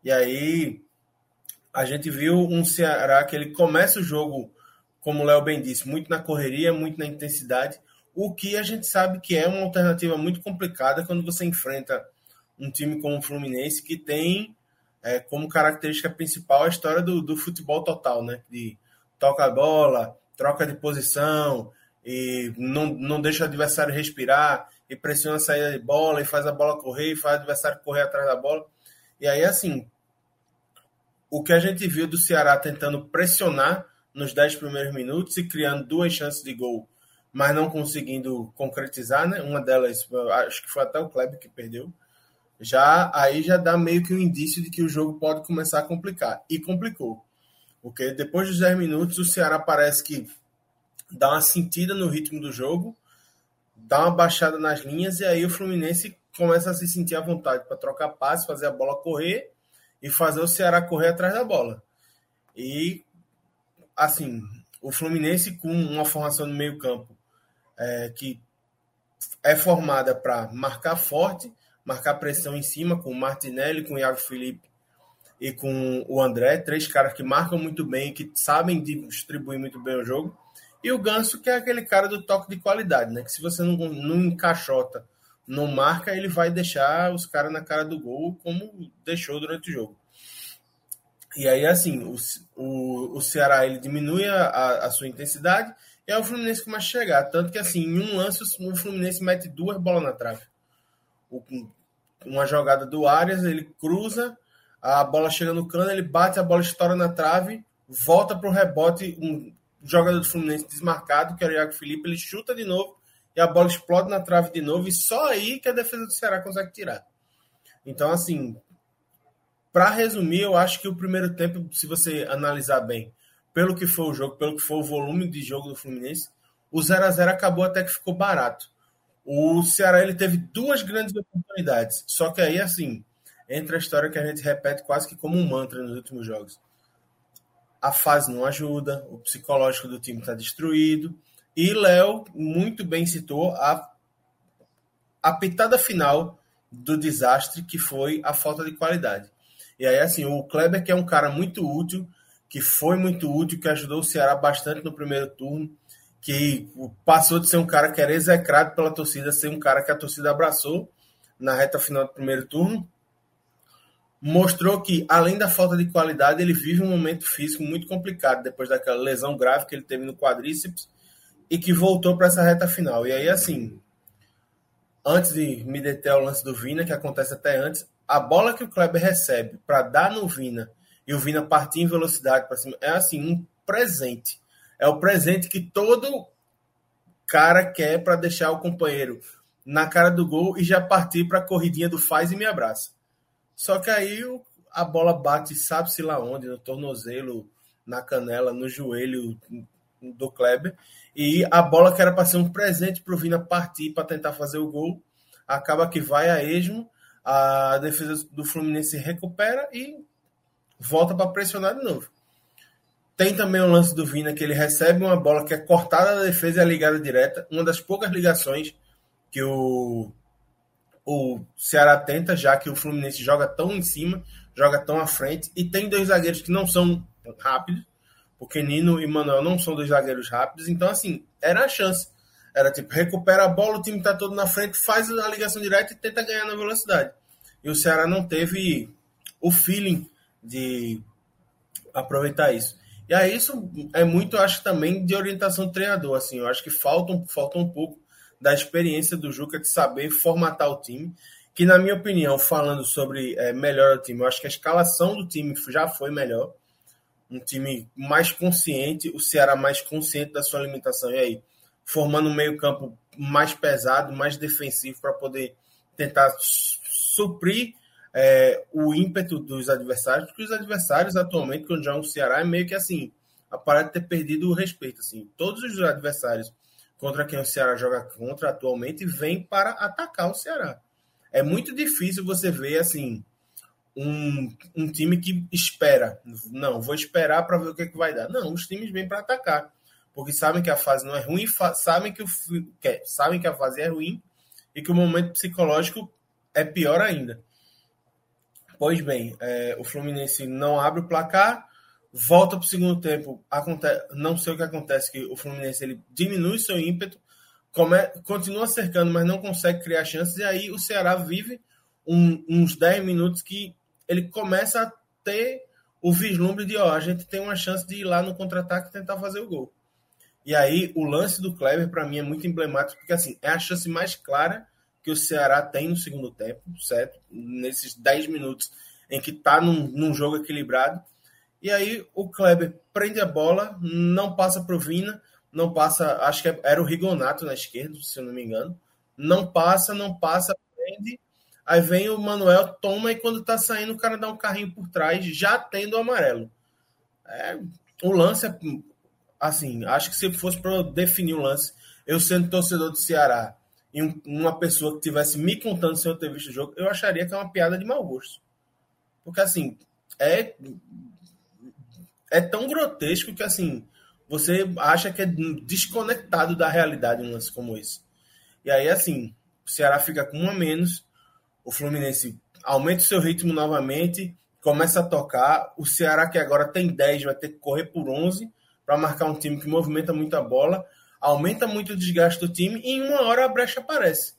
E aí... A gente viu um Ceará que ele começa o jogo, como o Léo bem disse, muito na correria, muito na intensidade, o que a gente sabe que é uma alternativa muito complicada quando você enfrenta um time como o Fluminense, que tem como característica principal a história do futebol total, né? De toca a bola, troca de posição, e não deixa o adversário respirar, e pressiona a saída de bola, e faz a bola correr, e faz o adversário correr atrás da bola. E aí, assim... O que a gente viu do Ceará tentando pressionar nos 10 primeiros minutos e criando 2 chances de gol, mas não conseguindo concretizar, né? Uma delas, acho que foi até o Kleber que perdeu. Aí já dá meio que um indício de que o jogo pode começar a complicar. E complicou. Porque depois dos 10 minutos, o Ceará parece que dá uma sentida no ritmo do jogo, dá uma baixada nas linhas, e aí o Fluminense começa a se sentir à vontade para trocar passe, fazer a bola correr, e fazer o Ceará correr atrás da bola. E, assim, o Fluminense com uma formação no meio campo que é formada para marcar forte, marcar pressão em cima, com o Martinelli, com o Iago Felipe e com o André, 3 caras que marcam muito bem, que sabem distribuir muito bem o jogo, e o Ganso, que é aquele cara do toque de qualidade, né? Que se você não encaixota, não marca, ele vai deixar os caras na cara do gol, como deixou durante o jogo. E aí, assim, o Ceará ele diminui a sua intensidade, e aí o Fluminense começa a chegar. Tanto que, assim, em um lance, o Fluminense mete 2 bolas na trave. Uma jogada do Arias, ele cruza, a bola chega no Cano, ele bate, a bola estoura na trave, volta para o rebote, um jogador do Fluminense desmarcado, que era o Iago Felipe, ele chuta de novo, e a bola explode na trave de novo, e só aí que a defesa do Ceará consegue tirar. Então, assim, para resumir, eu acho que o primeiro tempo, se você analisar bem, pelo que foi o jogo, pelo que foi o volume de jogo do Fluminense, o 0x0 acabou até que ficou barato. O Ceará ele teve 2 grandes oportunidades, só que aí, assim, entra a história que a gente repete quase que como um mantra nos últimos jogos. A fase não ajuda, o psicológico do time está destruído. E Léo muito bem citou a a pitada final do desastre, que foi a falta de qualidade. E aí, assim, o Kleber, que é um cara muito útil, que foi muito útil, que ajudou o Ceará bastante no primeiro turno, que passou de ser um cara que era execrado pela torcida, a ser um cara que a torcida abraçou na reta final do primeiro turno, mostrou que, além da falta de qualidade, ele vive um momento físico muito complicado, depois daquela lesão grave que ele teve no quadríceps, e que voltou para essa reta final. E aí, assim, antes de me deter ao lance do Vina, que acontece até antes, a bola que o Kleber recebe para dar no Vina, e o Vina partir em velocidade para cima, é assim, um presente. É o presente que todo cara quer para deixar o companheiro na cara do gol e já partir para a corridinha do faz e me abraça. Só que aí a bola bate, sabe-se lá onde, no tornozelo, na canela, no joelho do Kleber. E a bola que era para ser um presente para o Vina partir para tentar fazer o gol, acaba que vai a esmo, a defesa do Fluminense recupera e volta para pressionar de novo. Tem também o lance do Vina, que ele recebe uma bola que é cortada da defesa e é ligada direta. Uma das poucas ligações que o Ceará tenta, já que o Fluminense joga tão em cima, joga tão à frente. E tem dois zagueiros que não são rápidos, porque Nino e Manuel não são dois zagueiros rápidos. Então, assim, era a chance. Era tipo, recupera a bola, o time tá todo na frente, faz a ligação direta e tenta ganhar na velocidade. E o Ceará não teve o feeling de aproveitar isso. E aí isso é muito, acho, também de orientação do treinador. Assim, eu acho que falta um pouco da experiência do Juca de saber formatar o time, que, na minha opinião, falando sobre melhor o time, eu acho que a escalação do time já foi melhor. Um time mais consciente, o Ceará mais consciente da sua limitação. E aí, formando um meio-campo mais pesado, mais defensivo, para poder tentar suprir o ímpeto dos adversários, porque os adversários atualmente, quando jogam o Ceará, é meio que assim, a parada de ter perdido o respeito, assim, todos os adversários contra quem o Ceará joga contra atualmente vêm para atacar o Ceará. É muito difícil você ver, assim, um time que espera, não, vou esperar para ver o que, que vai dar. Não, os times vêm para atacar, porque sabem que a fase não é ruim, sabem que a fase é ruim e que o momento psicológico é pior ainda. Pois bem, o Fluminense não abre o placar, volta para o segundo tempo, não sei o que acontece, que o Fluminense ele diminui seu ímpeto, continua cercando, mas não consegue criar chances, e aí o Ceará vive uns 10 minutos que ele começa a ter o vislumbre de, a gente tem uma chance de ir lá no contra-ataque e tentar fazer o gol. E aí o lance do Kleber, para mim, é muito emblemático, porque assim, é a chance mais clara que o Ceará tem no segundo tempo, certo? Nesses 10 minutos em que está num jogo equilibrado. E aí o Kleber prende a bola, não passa para o Vina, não passa, acho que era o Riconato na esquerda, se eu não me engano. Não passa, prende. Aí vem o Manuel, toma, e quando está saindo o cara dá um carrinho por trás, já tendo o amarelo. O lance, assim, acho que se fosse para eu definir o lance, eu sendo torcedor do Ceará, e uma pessoa que estivesse me contando sem eu ter visto o jogo, eu acharia que é uma piada de mau gosto. Porque, assim, é tão grotesco que, assim, você acha que é desconectado da realidade um lance como esse. E aí, assim, o Ceará fica com um a menos, o Fluminense aumenta o seu ritmo novamente, começa a tocar, o Ceará, que agora tem 10, vai ter que correr por 11 para marcar um time que movimenta muito a bola, aumenta muito o desgaste do time e em uma hora a brecha aparece.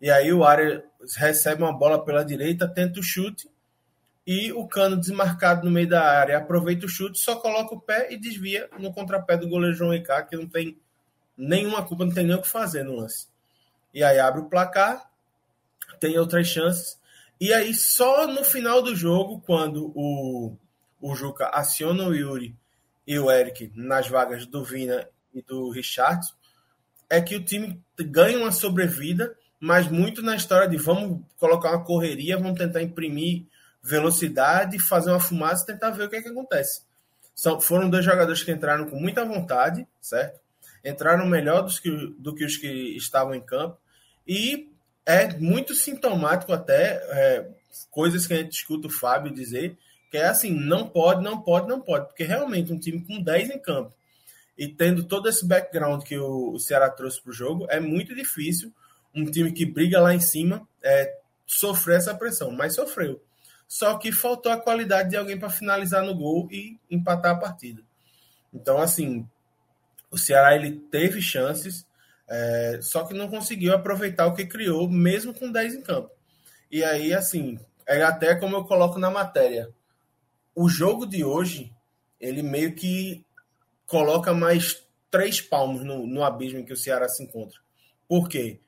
E aí o Arias recebe uma bola pela direita, tenta o chute e o Cano desmarcado no meio da área aproveita o chute, só coloca o pé e desvia no contrapé do goleiro João Ricardo, que não tem nenhuma culpa, não tem nem o que fazer no lance. E aí abre o placar, tem outras chances, e aí só no final do jogo, quando o Juca aciona o Yuri e o Eric nas vagas do Vina e do Richard, é que o time ganha uma sobrevida, mas muito na história de vamos colocar uma correria, vamos tentar imprimir velocidade, fazer uma fumaça e tentar ver o que é que acontece. Foram dois jogadores que entraram com muita vontade, certo? Entraram melhor do que os que estavam em campo, e é muito sintomático até, coisas que a gente escuta o Fábio dizer, que é assim, não pode, porque realmente um time com 10 em campo, e tendo todo esse background que o Ceará trouxe para o jogo, é muito difícil um time que briga lá em cima, sofrer essa pressão, mas sofreu. Só que faltou a qualidade de alguém para finalizar no gol e empatar a partida. Então, assim, o Ceará ele teve chances, só que não conseguiu aproveitar o que criou, mesmo com 10 em campo. E aí, assim, é até como eu coloco na matéria, o jogo de hoje, ele meio que coloca mais 3 palmos no abismo em que o Ceará se encontra. Por quê?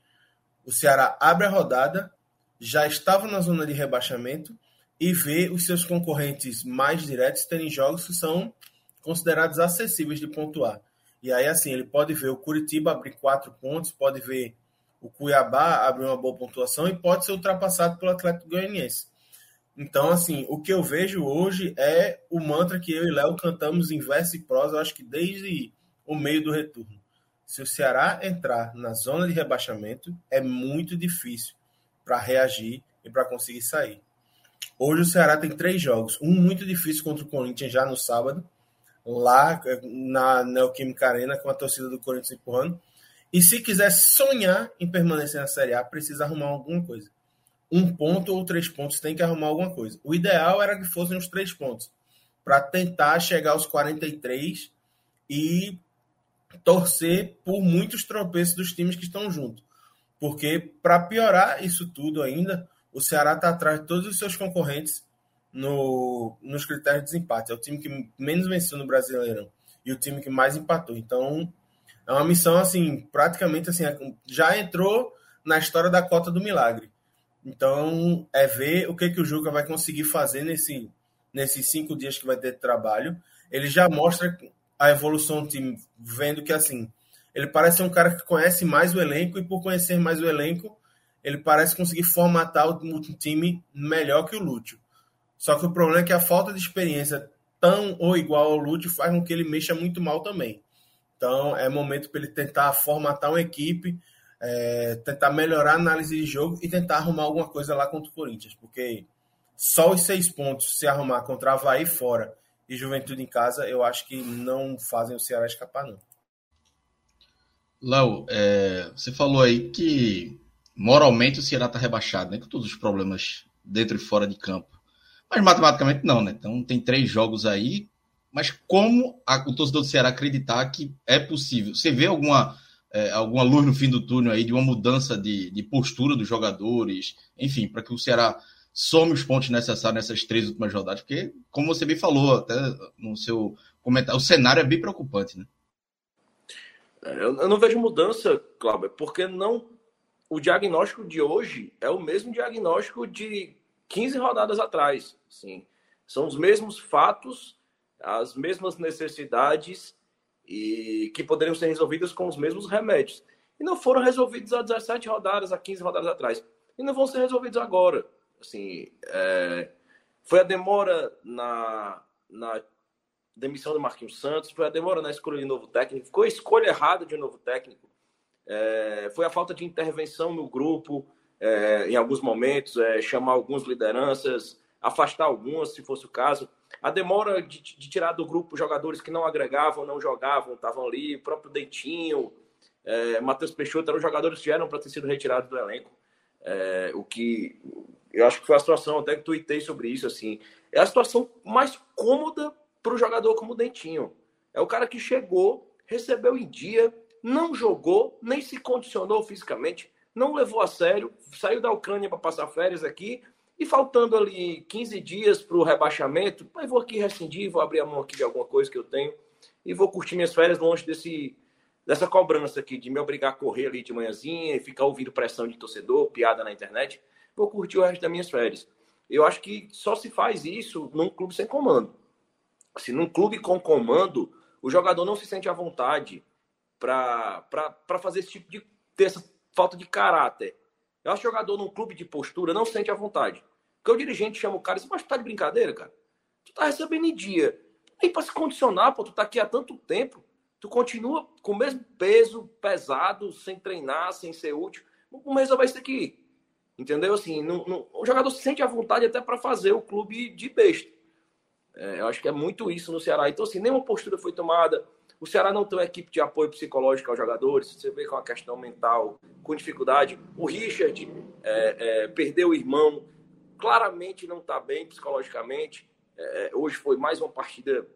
O Ceará abre a rodada, já estava na zona de rebaixamento e vê os seus concorrentes mais diretos terem jogos que são considerados acessíveis de pontuar. E aí, assim, ele pode ver o Curitiba abrir 4 pontos, pode ver o Cuiabá abrir uma boa pontuação e pode ser ultrapassado pelo Atlético Goianiense. Então, assim, o que eu vejo hoje é o mantra que eu e Léo cantamos em verso e prosa, eu acho que desde o meio do retorno. Se o Ceará entrar na zona de rebaixamento, é muito difícil para reagir e para conseguir sair. Hoje o Ceará tem 3 jogos. Um muito difícil contra o Corinthians já no sábado, lá na Neoquímica Arena, com a torcida do Corinthians empurrando. E se quiser sonhar em permanecer na Série A, precisa arrumar alguma coisa. 1 ponto ou 3 pontos, tem que arrumar alguma coisa. O ideal era que fossem os 3 pontos, para tentar chegar aos 43 e torcer por muitos tropeços dos times que estão junto. Porque, para piorar isso tudo ainda, o Ceará está atrás de todos os seus concorrentes nos critérios de desempate. É o time que menos venceu no Brasileirão e o time que mais empatou. Então, é uma missão, assim, praticamente, assim, já entrou na história da cota do milagre. Então, é ver o que o Juca vai conseguir fazer nesses 5 dias que vai ter de trabalho. Ele já mostra a evolução do time, vendo que, assim, ele parece ser um cara que conhece mais o elenco e, por conhecer mais o elenco, ele parece conseguir formatar o time melhor que o Lúcio. Só que o problema é que a falta de experiência tão ou igual ao Lúcio faz com que ele mexa muito mal também. Então, é momento para ele tentar formatar uma equipe, tentar melhorar a análise de jogo e tentar arrumar alguma coisa lá contra o Corinthians, porque só os 6 pontos se arrumar contra Avaí fora e Juventude em casa, eu acho que não fazem o Ceará escapar, não. Léo, você falou aí que moralmente o Ceará está rebaixado, né? Com todos os problemas dentro e fora de campo. Mas matematicamente não, né? Então tem 3 jogos aí, mas como o torcedor do Ceará acreditar que é possível? Você vê alguma luz no fim do túnel aí, de uma mudança de postura dos jogadores, enfim, para que o Ceará some os pontos necessários nessas 3 últimas rodadas? Porque, como você bem falou até no seu comentário, o cenário é bem preocupante, né? Eu não vejo mudança, Cláudio, porque não, o diagnóstico de hoje é o mesmo diagnóstico de 15 rodadas atrás. Sim. São os mesmos fatos, as mesmas necessidades e que poderiam ser resolvidas com os mesmos remédios. E não foram resolvidos há 17 rodadas, há 15 rodadas atrás. E não vão ser resolvidos agora. Assim, foi a demora na demissão do Marquinhos Santos, foi a demora na escolha de novo técnico, foi a escolha errada de um novo técnico, foi a falta de intervenção no grupo, em alguns momentos, chamar algumas lideranças, afastar algumas, se fosse o caso, a demora de tirar do grupo jogadores que não agregavam, não jogavam, estavam ali, o próprio Dentinho, Matheus Peixoto, eram jogadores que eram para ter sido retirados do elenco, o que eu acho que foi a situação, até que tuitei sobre isso, assim, é a situação mais cômoda para o jogador como o Dentinho. É o cara que chegou, recebeu em dia, não jogou, nem se condicionou fisicamente, não levou a sério, saiu da Ucrânia para passar férias aqui e faltando ali 15 dias para o rebaixamento, mas vou aqui rescindir, vou abrir a mão aqui de alguma coisa que eu tenho e vou curtir minhas férias longe dessa cobrança aqui de me obrigar a correr ali de manhãzinha e ficar ouvindo pressão de torcedor, piada na internet. Vou curtir o resto das minhas férias. Eu acho que só se faz isso num clube sem comando. Se num clube com comando, o jogador não se sente à vontade para fazer esse tipo de... ter essa falta de caráter. Eu acho que o jogador num clube de postura não se sente à vontade. Porque o dirigente chama o cara e diz, mas tu tá de brincadeira, cara? Tu tá recebendo em dia. Nem para se condicionar, pô, tu tá aqui há tanto tempo. Tu continua com o mesmo peso, pesado, sem treinar, sem ser útil. Vamos resolver isso aqui. Entendeu? Assim, o jogador se sente à vontade até para fazer o clube de besta. Eu acho que é muito isso no Ceará. Então, assim, nenhuma postura foi tomada. O Ceará não tem uma equipe de apoio psicológico aos jogadores, você vê que é uma questão mental com dificuldade. O Richard perdeu o irmão, claramente não está bem psicologicamente. Hoje foi mais uma partida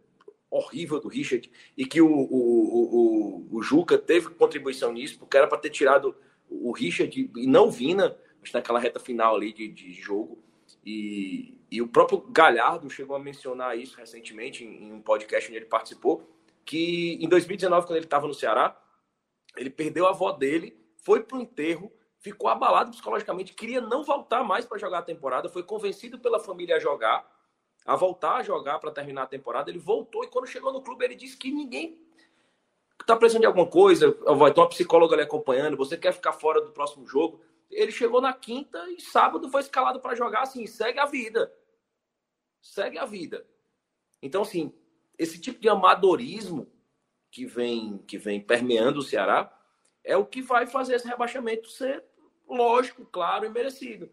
horrível do Richard e que o Juca teve contribuição nisso, porque era para ter tirado o Richard e não o Vina, mas naquela reta final ali de jogo. E o próprio Galhardo chegou a mencionar isso recentemente em um podcast onde ele participou, que em 2019, quando ele estava no Ceará, ele perdeu a avó dele, foi para o enterro, ficou abalado psicologicamente, queria não voltar mais para jogar a temporada, foi convencido pela família a voltar a jogar para terminar a temporada. Ele voltou e quando chegou no clube ele disse que ninguém está precisando de alguma coisa, vai ter uma psicóloga ali acompanhando, você quer ficar fora do próximo jogo. Ele chegou na quinta e sábado foi escalado para jogar, assim, segue a vida. Então, assim, esse tipo de amadorismo que vem permeando o Ceará é o que vai fazer esse rebaixamento ser lógico, claro e merecido.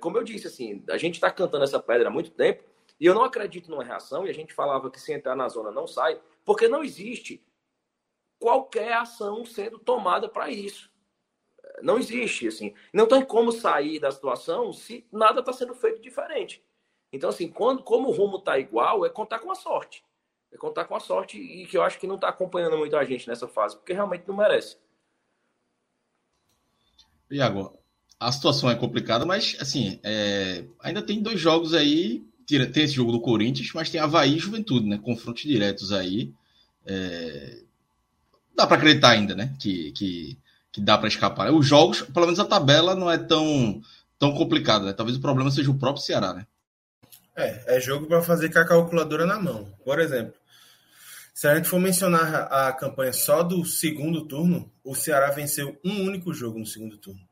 Como eu disse, assim, a gente está cantando essa pedra há muito tempo e eu não acredito numa reação, e a gente falava que se entrar na zona não sai, porque não existe qualquer ação sendo tomada para isso. Não existe, assim. Não tem como sair da situação se nada está sendo feito diferente. Então, assim, como o rumo está igual, é contar com a sorte. É contar com a sorte e que eu acho que não está acompanhando muito a gente nessa fase, porque realmente não merece. Iago, a situação é complicada, mas, assim, ainda tem dois jogos aí. Tem esse jogo do Corinthians, mas tem Avaí e Juventude, né? Confrontos diretos aí. Dá para acreditar ainda, né? Que dá para escapar. Os jogos, pelo menos a tabela, não é tão complicada, né? Talvez o problema seja o próprio Ceará, né? É jogo para fazer com a calculadora na mão. Por exemplo, se a gente for mencionar a campanha só do segundo turno, o Ceará venceu um único jogo no segundo turno.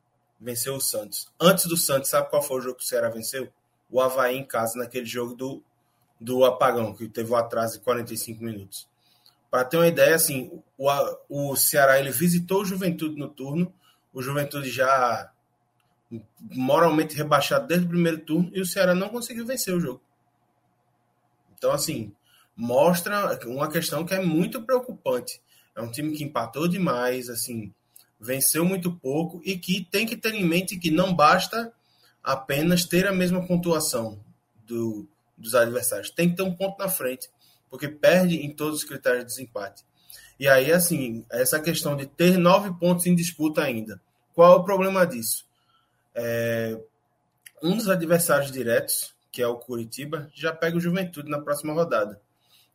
Venceu o Santos. Antes do Santos, sabe qual foi o jogo que o Ceará venceu? O Avaí em casa, naquele jogo do apagão, que teve um atraso de 45 minutos. Para ter uma ideia, assim, o Ceará ele visitou o Juventude no turno, o Juventude já moralmente rebaixado desde o primeiro turno, e o Ceará não conseguiu vencer o jogo. Então, assim, mostra uma questão que é muito preocupante. É um time que empatou demais, assim, venceu muito pouco, e que tem que ter em mente que não basta apenas ter a mesma pontuação dos adversários. Tem que ter um ponto na frente, porque perde em todos os critérios de desempate. E aí, assim, essa questão de ter 9 pontos em disputa ainda. Qual é o problema disso? Um dos adversários diretos, que é o Curitiba, já pega o Juventude na próxima rodada.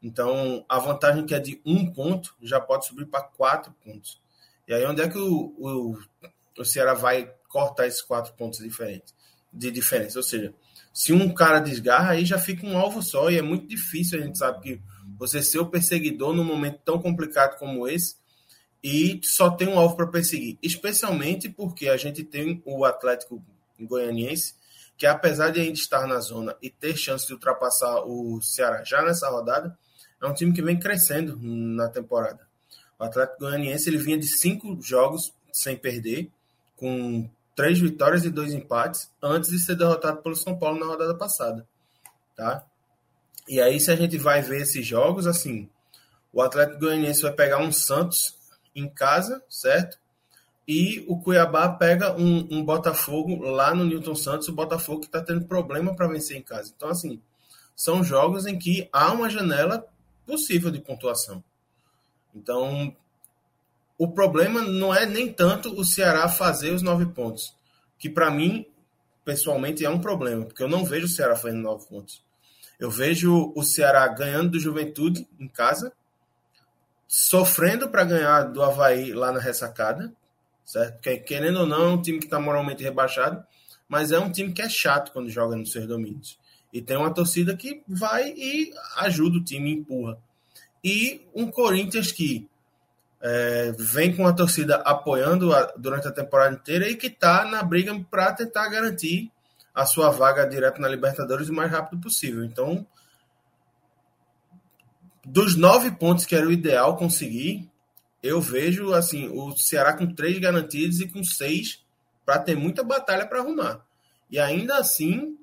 Então, a vantagem que é de 1 ponto, já pode subir para 4 pontos. E aí, onde é que o Ceará vai cortar esses 4 pontos de diferença? Ou seja, se um cara desgarra, aí já fica um alvo só, e é muito difícil, a gente sabe que você ser o perseguidor num momento tão complicado como esse, e só tem um alvo para perseguir, especialmente porque a gente tem o Atlético Goianiense, que apesar de ainda estar na zona e ter chance de ultrapassar o Ceará já nessa rodada, é um time que vem crescendo na temporada. O Atlético Goianiense ele vinha de 5 jogos sem perder, com 3 vitórias e 2 empates, antes de ser derrotado pelo São Paulo na rodada passada, tá? E aí, se a gente vai ver esses jogos, assim, o Atlético Goianiense vai pegar um Santos em casa, certo? E o Cuiabá pega um Botafogo lá no Newton Santos, o Botafogo que está tendo problema para vencer em casa. Então, assim, são jogos em que há uma janela possível de pontuação. Então, o problema não é nem tanto o Ceará fazer os 9 pontos, que para mim, pessoalmente, é um problema, porque eu não vejo o Ceará fazendo 9 pontos. Eu vejo o Ceará ganhando do Juventude em casa, sofrendo para ganhar do Avaí lá na ressacada, certo? Porque, querendo ou não, é um time que está moralmente rebaixado, mas é um time que é chato quando joga nos seus domínios. E tem uma torcida que vai e ajuda o time, empurra. E um Corinthians que vem com a torcida apoiando durante a temporada inteira e que está na briga para tentar garantir a sua vaga direto na Libertadores o mais rápido possível. Então, dos 9 pontos que era o ideal conseguir, eu vejo assim, o Ceará com 3 garantidos e com 6 para ter muita batalha para arrumar. E ainda assim,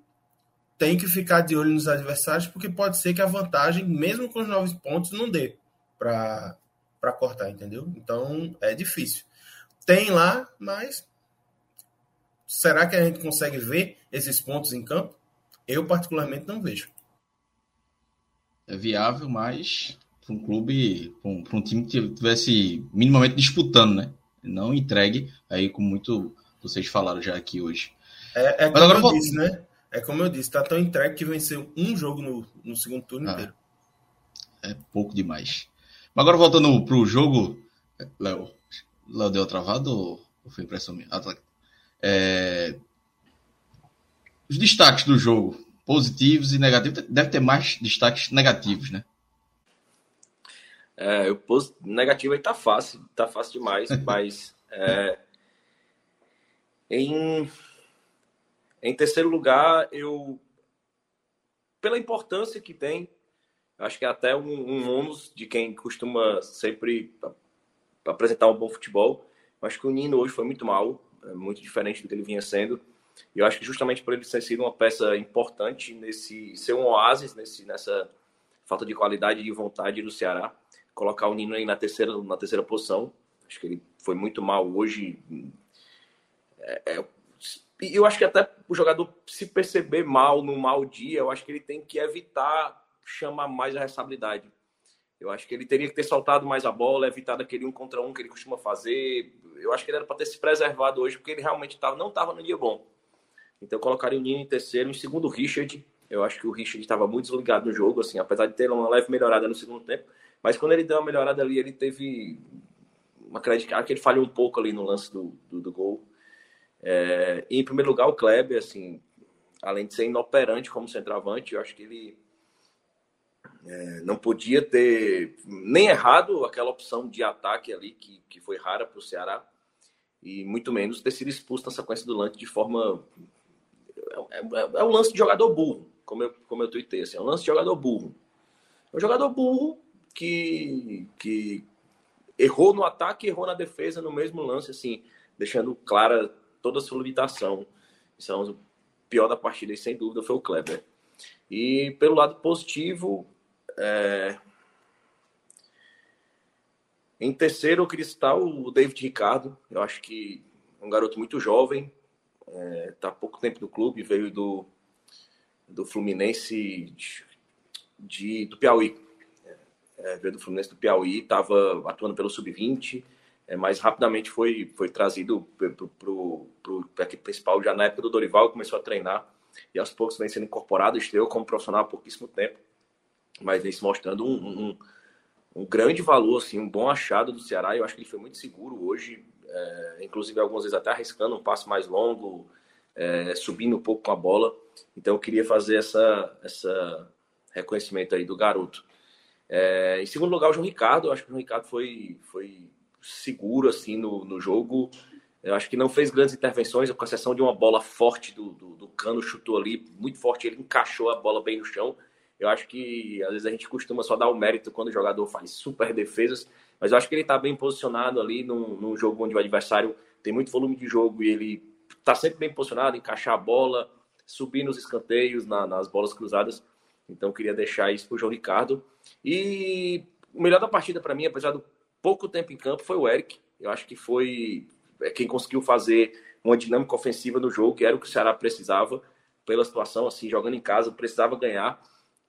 tem que ficar de olho nos adversários, porque pode ser que a vantagem, mesmo com os 9 pontos, não dê para para cortar, entendeu? Então, é difícil. Tem lá, mas será que a gente consegue ver esses pontos em campo? Eu, particularmente, não vejo. É viável, mas para um clube, para um time que estivesse minimamente disputando, né? Não entregue, aí como muito vocês falaram já aqui hoje. É como agora eu disse, né? É como eu disse, tá tão entregue que venceu um jogo no segundo turno inteiro. É pouco demais. Mas agora voltando pro jogo, Léo deu travado ou foi impressão minha? Os destaques do jogo, positivos e negativos. Deve ter mais destaques negativos, né? Negativo aí tá fácil demais, mas em terceiro lugar, pela importância que tem, acho que é até um ônus de quem costuma sempre apresentar um bom futebol, mas que o Nino hoje foi muito mal, muito diferente do que ele vinha sendo, e eu acho que justamente por ele ter sido uma peça importante ser um oásis nessa falta de qualidade e de vontade do Ceará, colocar o Nino aí na terceira posição. Acho que ele foi muito mal hoje. Eu acho que até o jogador se perceber mal num mau dia, eu acho que ele tem que evitar chamar mais a responsabilidade. Eu acho que ele teria que ter soltado mais a bola, evitado aquele 1 contra 1 que ele costuma fazer. Eu acho que ele era para ter se preservado hoje, porque ele realmente não estava no dia bom. Então eu colocaria o Nino em terceiro, em segundo o Richard. Eu acho que o Richard estava muito desligado no jogo, assim, apesar de ter uma leve melhorada no segundo tempo. Mas quando ele deu uma melhorada ali, ele teve uma crédito que ele falhou um pouco ali no lance do gol. E em primeiro lugar, o Kleber, assim, além de ser inoperante como centroavante, eu acho que ele não podia ter nem errado aquela opção de ataque ali, que foi rara para o Ceará, e muito menos ter sido expulso na sequência do lance de forma... É um lance de jogador burro, como eu tuitei, assim, é um lance de jogador burro. É um jogador burro que errou no ataque, errou na defesa no mesmo lance, assim, deixando clara toda a sua limitação. Isso é o pior da partida e, sem dúvida, foi o Kleber. E pelo lado positivo, em terceiro eu queria citar o David Ricardo. Eu acho que é um garoto muito jovem, está há pouco tempo no clube, veio do Fluminense do Piauí. Veio do Fluminense do Piauí, estava atuando pelo Sub-20, mas rapidamente foi trazido para o principal já na época do Dorival, começou a treinar e aos poucos vem sendo incorporado, estreou como profissional há pouquíssimo tempo, mas vem se mostrando um grande valor, assim, um bom achado do Ceará. Eu acho que ele foi muito seguro hoje, inclusive algumas vezes até arriscando um passo mais longo, subindo um pouco com a bola. Então eu queria fazer essa reconhecimento aí do garoto. Em segundo lugar, o João Ricardo. Eu acho que o João Ricardo foi seguro, assim, no jogo. Eu acho que não fez grandes intervenções, com exceção de uma bola forte do Cano, chutou ali muito forte, ele encaixou a bola bem no chão. Eu acho que, às vezes, a gente costuma só dar o mérito quando o jogador faz super defesas, mas eu acho que ele está bem posicionado ali num jogo onde o adversário tem muito volume de jogo e ele está sempre bem posicionado, encaixar a bola, subir nos escanteios, nas bolas cruzadas. Então, eu queria deixar isso para o João Ricardo. E o melhor da partida, para mim, apesar do pouco tempo em campo, foi o Eric. Eu acho que foi quem conseguiu fazer uma dinâmica ofensiva no jogo, que era o que o Ceará precisava, pela situação, assim, jogando em casa, precisava ganhar.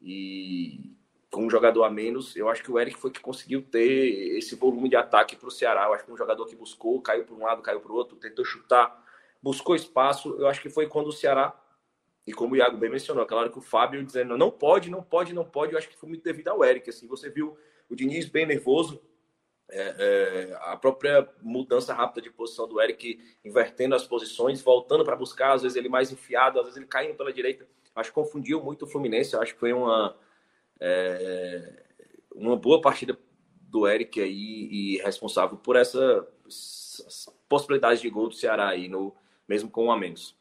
E com um jogador a menos, eu acho que o Eric foi que conseguiu ter esse volume de ataque para o Ceará. Eu acho que um jogador que buscou, caiu para um lado, caiu para o outro, tentou chutar, buscou espaço. Eu acho que foi quando o Ceará, e como o Iago bem mencionou, aquela hora que o Fábio dizendo não pode, eu acho que foi muito devido ao Eric. Assim, você viu o Diniz bem nervoso, a própria mudança rápida de posição do Eric, invertendo as posições, voltando para buscar, às vezes ele mais enfiado, às vezes ele caindo pela direita. Acho que confundiu muito o Fluminense. Acho que foi uma boa partida do Eric aí, e responsável por essas possibilidades de gol do Ceará aí, mesmo com um a menos.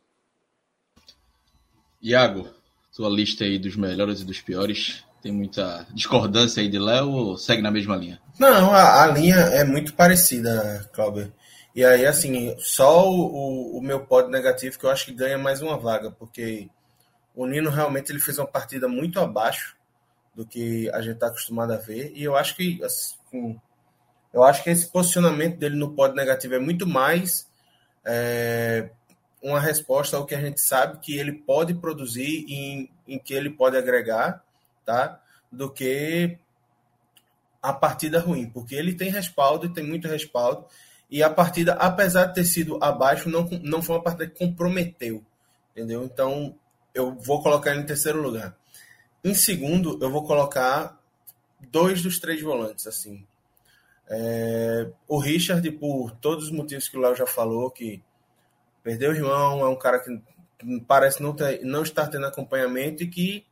Iago, tua lista aí dos melhores e dos piores, tem muita discordância aí de Léo ou segue na mesma linha? Não, a linha é muito parecida, Cláudio. E aí, assim, só o meu pódio negativo que eu acho que ganha mais uma vaga, porque o Nino realmente ele fez uma partida muito abaixo do que a gente está acostumado a ver. E eu acho que, assim, Eu acho que esse posicionamento dele no pódio negativo é muito mais uma resposta ao que a gente sabe que ele pode produzir e em que ele pode agregar, tá? Do que a partida ruim, porque ele tem respaldo, tem muito respaldo, e a partida, apesar de ter sido abaixo, não foi uma partida que comprometeu, entendeu? Então, eu vou colocar ele em terceiro lugar. Em segundo, eu vou colocar dois dos três volantes, assim. O Richard, por todos os motivos que o Léo já falou, que perdeu o irmão, é um cara que parece não estar tendo acompanhamento e que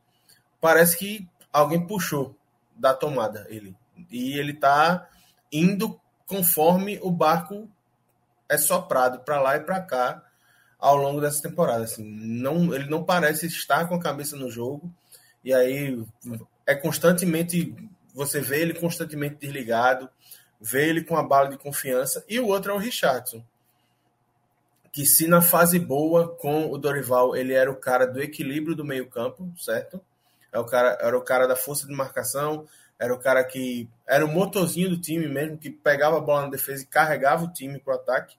parece que alguém puxou da tomada ele. E ele está indo conforme o barco é soprado para lá e para cá ao longo dessa temporada. Assim, ele não parece estar com a cabeça no jogo, e aí é constantemente, você vê ele constantemente desligado, vê ele com a bala de confiança. E o outro é o Richardson, que se na fase boa com o Dorival ele era o cara do equilíbrio do meio campo, certo? Era o cara da força de marcação, era o cara que era o motorzinho do time mesmo, que pegava a bola na defesa e carregava o time para o ataque.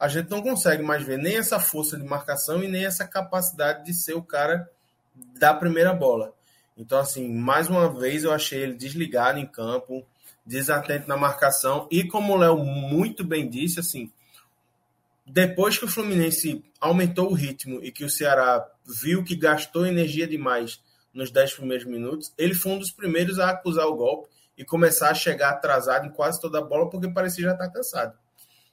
A gente não consegue mais ver nem essa força de marcação e nem essa capacidade de ser o cara da primeira bola. Então, assim, mais uma vez eu achei ele desligado em campo, desatento na marcação. E como o Léo muito bem disse, assim, depois que o Fluminense aumentou o ritmo e que o Ceará viu que gastou energia demais nos 10 primeiros minutos, ele foi um dos primeiros a acusar o golpe e começar a chegar atrasado em quase toda a bola, porque parecia já estar cansado,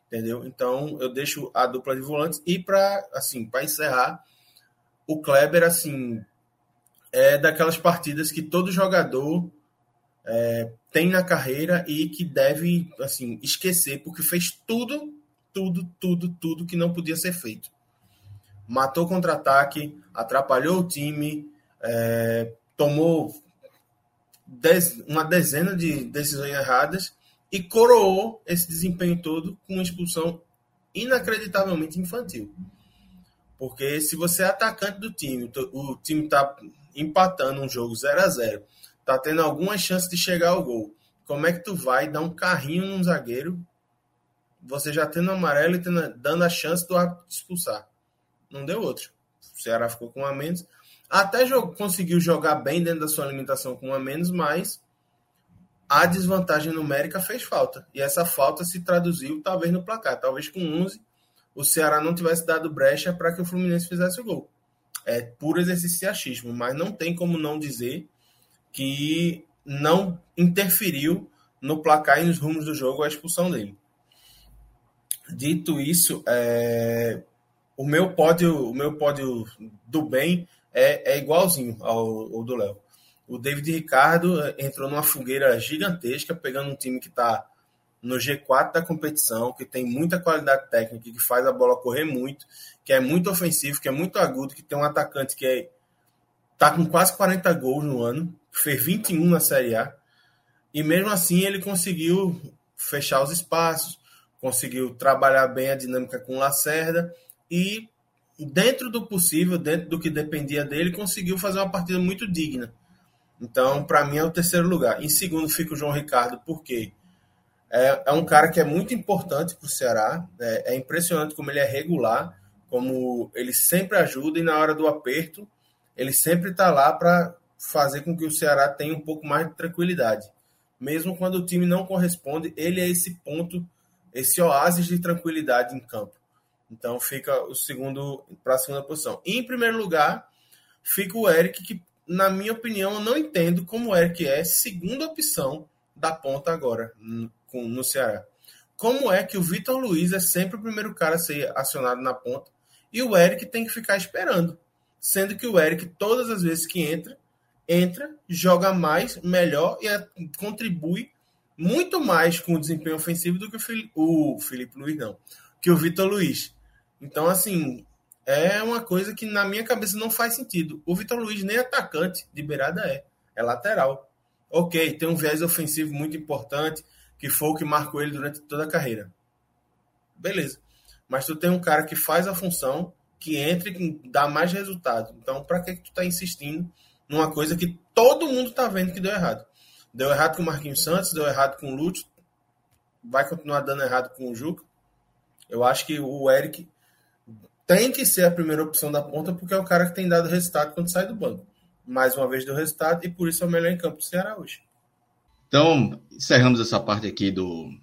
entendeu? Então, eu deixo a dupla de volantes. E para encerrar, o Kleber, assim, é daquelas partidas que todo jogador tem na carreira e que deve, assim, esquecer, porque fez tudo que não podia ser feito. Matou contra-ataque, atrapalhou o time, tomou uma dezena de decisões erradas e coroou esse desempenho todo com uma expulsão inacreditavelmente infantil. Porque se você é atacante do time, o time está empatando um jogo 0-0, está tendo alguma chance de chegar ao gol, como é que tu vai dar um carrinho num zagueiro, você já tendo amarelo e dando a chance do árbitro te expulsar? Não deu outro. O Ceará ficou com um a menos. Até conseguiu jogar bem dentro da sua limitação com um a menos, mas a desvantagem numérica fez falta. E essa falta se traduziu talvez no placar. Talvez com 11 o Ceará não tivesse dado brecha para que o Fluminense fizesse o gol. É puro exercício de achismo, mas não tem como não dizer que não interferiu no placar e nos rumos do jogo a expulsão dele. Dito isso, o meu pódio do bem é igualzinho ao do Léo. O David Ricardo entrou numa fogueira gigantesca, pegando um time que está no G4 da competição, que tem muita qualidade técnica, que faz a bola correr muito, que é muito ofensivo, que é muito agudo, que tem um atacante que está com quase 40 gols no ano, fez 21 na Série A, e mesmo assim ele conseguiu fechar os espaços, conseguiu trabalhar bem a dinâmica com o Lacerda e, dentro do possível, dentro do que dependia dele, conseguiu fazer uma partida muito digna. Então, para mim, é o terceiro lugar. Em segundo, fica o João Ricardo, porque é um cara que é muito importante para o Ceará. É impressionante como ele é regular, como ele sempre ajuda e, na hora do aperto, ele sempre está lá para fazer com que o Ceará tenha um pouco mais de tranquilidade. Mesmo quando o time não corresponde, ele é esse ponto, esse oásis de tranquilidade em campo. Então fica o segundo para a segunda posição. E em primeiro lugar fica o Eric, que na minha opinião eu não entendo como o Eric é segunda opção da ponta agora no Ceará. Como é que o Vitor Luiz é sempre o primeiro cara a ser acionado na ponta e o Eric tem que ficar esperando? Sendo que o Eric, todas as vezes que entra, joga mais, melhor e contribui muito mais com o desempenho ofensivo do que o Felipe Luiz, não, que o Vitor Luiz. Então, assim, é uma coisa que na minha cabeça não faz sentido. O Vitor Luiz nem atacante de beirada é lateral. Ok, tem um viés ofensivo muito importante, que foi o que marcou ele durante toda a carreira. Beleza. Mas tu tem um cara que faz a função, que entra e dá mais resultado. Então, pra que tu tá insistindo numa coisa que todo mundo tá vendo que deu errado? Deu errado com o Marquinhos Santos, deu errado com o Lúcio, vai continuar dando errado com o Juca. Eu acho que o Eric tem que ser a primeira opção da ponta, porque é o cara que tem dado resultado quando sai do banco. Mais uma vez deu resultado e por isso é o melhor em campo do Ceará hoje. Então, encerramos essa parte aqui do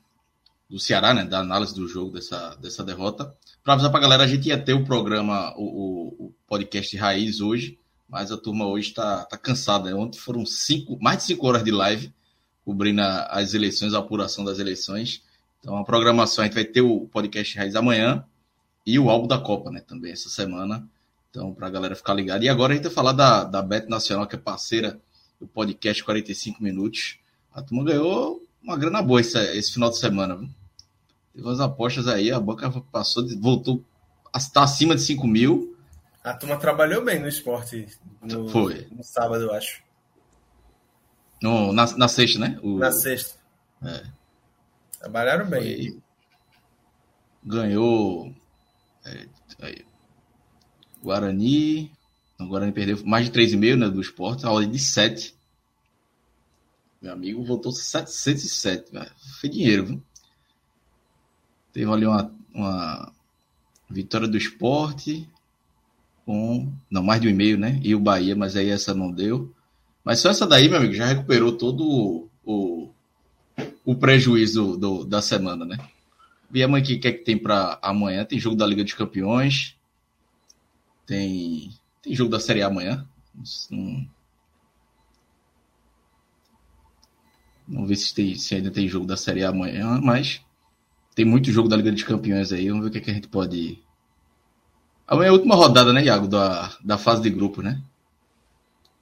Ceará, né, da análise do jogo, dessa derrota. Para avisar para a galera, a gente ia ter o programa, o podcast Raiz hoje, mas a turma hoje tá cansada. Ontem foram mais de 5 horas de live, cobrindo as eleições, a apuração das eleições. Então, a programação, a gente vai ter o podcast Raiz amanhã e o álbum da Copa, né, também essa semana. Então, para a galera ficar ligada. E agora a gente vai falar da Bet Nacional, que é parceira do podcast 45 Minutos. A turma ganhou uma grana boa esse final de semana. Viu? Teve umas apostas aí, a banca voltou a estar acima de 5 mil. A turma trabalhou bem no esporte no sábado, eu acho. Na sexta, né? Na sexta. É. Trabalharam bem. Ganhou. Guarani. O Guarani perdeu mais de 3,5, né, do esporte, a hora de 7. Meu amigo voltou 707, velho. Foi dinheiro, viu? Teve ali uma vitória do esporte com... Não, mais de 1,5, né? E o Bahia, mas aí essa não deu. Mas só essa daí, meu amigo, já recuperou todo o prejuízo da semana, né? E amanhã, o que é que tem pra amanhã? Tem jogo da Liga dos Campeões. Tem jogo da Série A amanhã. Vamos ver se ainda tem jogo da Série A amanhã, mas tem muito jogo da Liga dos Campeões aí. Vamos ver o que a gente pode... Amanhã é a última rodada, né, Iago? Da fase de grupo, né?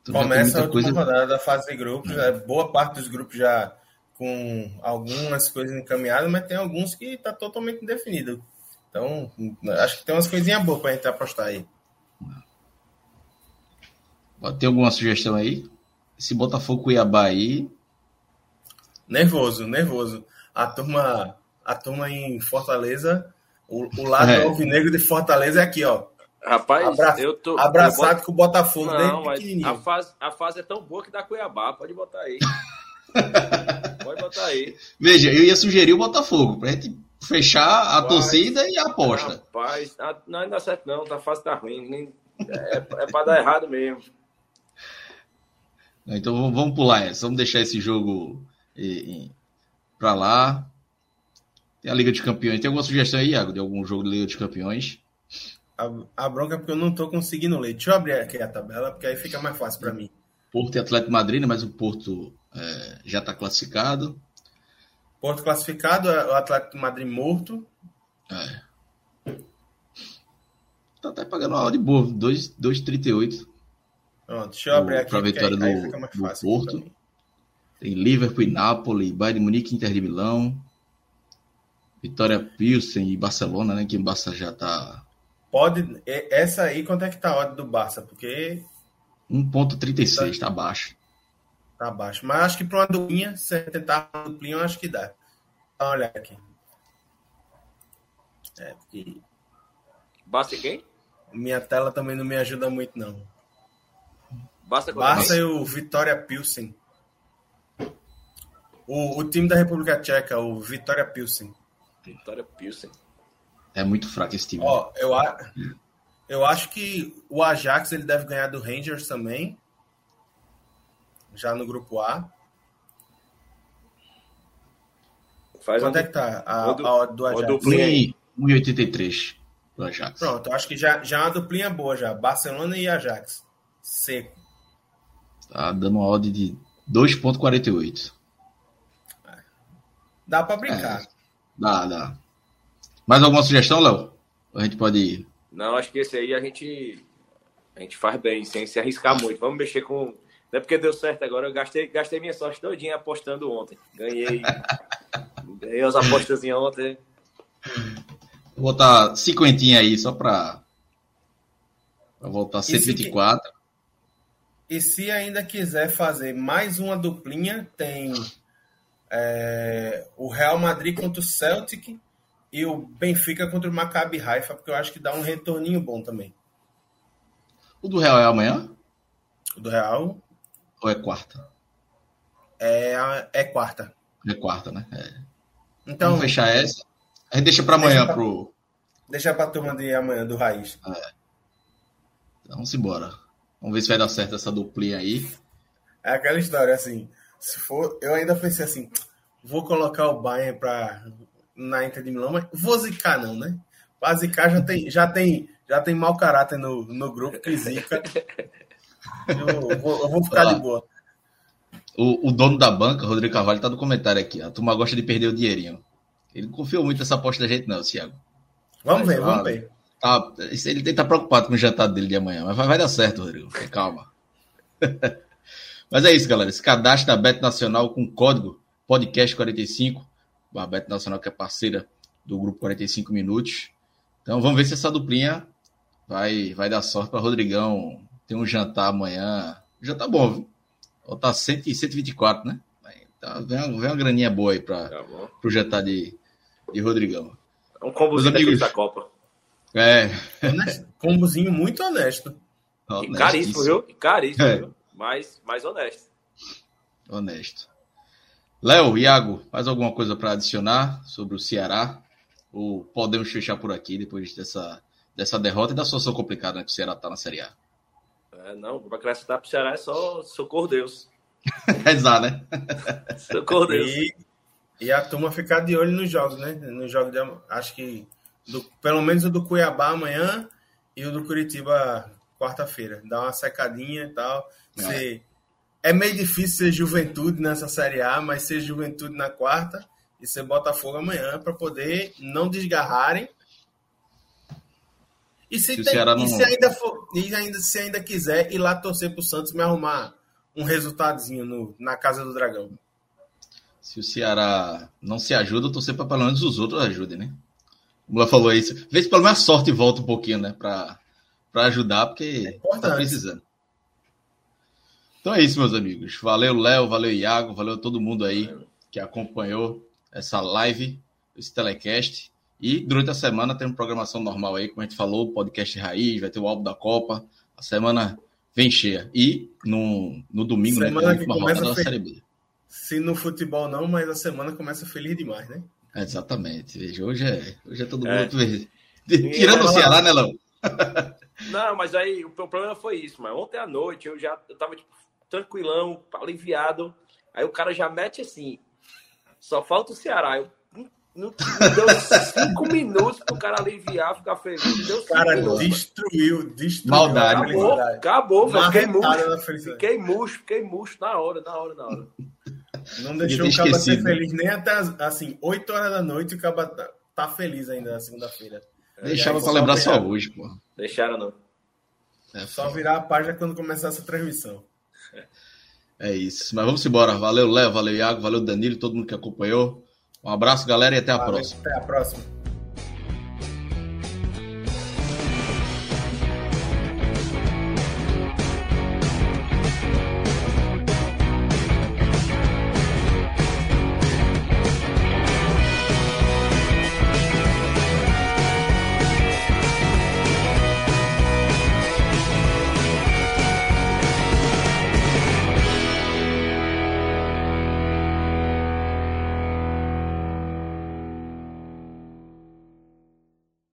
Então, começa a última rodada da fase de grupo. É. Boa parte dos grupos já com algumas coisas encaminhadas, mas tem alguns que tá totalmente indefinido. Então, acho que tem umas coisinhas boas pra gente apostar aí. Tem alguma sugestão aí? Esse Botafogo Cuiabá aí... Nervoso. A turma em Fortaleza, o lado alvinegro de Fortaleza é aqui, ó. Rapaz, eu tô... Abraçado com o Botafogo dentro pequenininho. A fase é tão boa que dá Cuiabá, pode botar aí. Veja, eu ia sugerir o Botafogo, pra gente fechar a torcida e a aposta. Rapaz, não dá certo não, a fase tá ruim. É pra dar errado mesmo. Então vamos pular essa, vamos deixar esse jogo... para lá. Tem a Liga de Campeões. Tem alguma sugestão aí, Iago, de algum jogo de Liga de Campeões? A bronca é porque eu não tô conseguindo ler. Deixa eu abrir aqui a tabela, porque aí fica mais fácil para mim. Porto e Atlético de Madrid, né? Mas o Porto já está classificado. Porto classificado, o Atlético de Madrid morto. Tá até pagando uma aula de boa, 2,38. Pronto, deixa eu abrir aqui, pra vitória aí fica mais fácil do Porto. Tem Liverpool e Nápoles, Bayern de Munique, Inter de Milão, Vitória Pilsen e Barcelona, né? Que o Barça já tá... Pode... Essa aí, quanto é que tá a odd do Barça? Porque... 1,36, tá baixo. Tá baixo. Mas acho que pra uma duplinha, se tentar uma duplinha, eu acho que dá. Dá uma olhada aqui. Porque... Barça e quem? Minha tela também não me ajuda muito, não. Barça e o Vitória Pilsen. O time da República Tcheca, o Vitória Pilsen. É muito fraco esse time. Ó, eu acho que o Ajax ele deve ganhar do Rangers também. Já no grupo A. Quanto é que tá a odd do Ajax? A duplinha aí, 1,83 do Ajax. Pronto, eu acho que já é uma duplinha boa já. Barcelona e Ajax. Seco. Tá dando uma odd de 2,48. Dá pra brincar. Dá. Mais alguma sugestão, Léo? A gente pode ir? Não, acho que esse aí a gente faz bem, sem se arriscar muito. Vamos mexer com... Não é porque deu certo agora, eu gastei minha sorte todinha apostando ontem. Ganhei as apostazinhas ontem. Vou botar 50 aí, só pra voltar 124. E se ainda quiser fazer mais uma duplinha, tem... o Real Madrid contra o Celtic e o Benfica contra o Maccabi Haifa, porque eu acho que dá um retorninho bom também. O do Real é amanhã? O do Real? Ou é quarta? É quarta. É quarta, né? Então, vamos fechar essa. A gente deixa para amanhã. Deixa para a turma de amanhã do Raiz. É. Então, vamos embora. Vamos ver se vai dar certo essa duplinha aí. É aquela história, assim, se for... Eu ainda pensei assim, vou colocar o Bayern na Inter de Milão, mas vou zicar não, né? Pra zicar já tem mau caráter no grupo, que zica. Eu vou ficar de boa. O dono da banca, Rodrigo Carvalho, tá no comentário aqui. A turma gosta de perder o dinheirinho. Ele não confiou muito nessa aposta da gente não, Thiago. Vamos ver. Ele tá preocupado com o jantar dele de amanhã, mas vai dar certo, Rodrigo. Calma. Mas é isso, galera. Se cadastre na Bet Nacional com código Podcast 45. A Bet Nacional que é parceira do Grupo 45 Minutos. Então vamos ver se essa duplinha vai dar sorte para Rodrigão ter um jantar amanhã. Já tá bom, viu? Ou tá 124, né? Vem uma graninha boa aí para o jantar de Rodrigão. É um combozinho amigos, da Copa. É. Combozinho muito honesto. E caríssimo, viu? Caríssimo, viu? Mais honesto. Léo, Iago, mais alguma coisa para adicionar sobre o Ceará? Ou podemos fechar por aqui depois dessa derrota e da situação complicada, né, que o Ceará está na Série A? Não, para acrescentar para o Ceará é só socorro Deus. Rezar, né? Socorro Deus. E a turma ficar de olho nos jogos, né? No jogo acho que pelo menos o do Cuiabá amanhã e o do Curitiba quarta-feira. Dá uma secadinha e tal. É meio difícil ser Juventude nessa Série A, mas ser Juventude na quarta e ser Botafogo amanhã para poder não desgarrarem. E se ainda quiser ir lá torcer para o Santos me arrumar um resultadinho na Casa do Dragão. Se o Ceará não se ajuda, eu torcer para pelo menos os outros ajudem, né? O Lula falou isso. Vê se pelo menos a sorte volta um pouquinho, né? Para ajudar, porque está precisando. Então é isso, meus amigos. Valeu, Léo, valeu, Iago, valeu todo mundo aí que acompanhou essa live, esse telecast. E durante a semana tem uma programação normal aí, como a gente falou, podcast Raiz, vai ter o álbum da Copa. A semana vem cheia. E no domingo, semana, né? Tem uma rodada da Série B. Se no futebol não, mas a semana começa feliz demais, né? É, exatamente. Veja, hoje é todo mundo verde. Tirando o Ceará, né, Léo? Não, mas aí o problema foi isso. Mas ontem à noite eu já tava tipo, tranquilão, aliviado. Aí o cara já mete assim. Só falta o Ceará. Não deu 5 minutos pro cara aliviar, ficar feliz. O cara destruiu. Maldade. Acabou, velho. Fiquei murcho na hora. Não deixou o cara ser feliz nem até assim, 8 horas da noite o cara tá feliz ainda na segunda-feira. Deixaram pra lembrar só hoje, pô. Deixaram não. Só virar a página quando começar essa transmissão. É isso. Mas vamos embora. Valeu, Léo, valeu, Iago, valeu, Danilo, todo mundo que acompanhou. Um abraço, galera, e até a próxima. Até a próxima.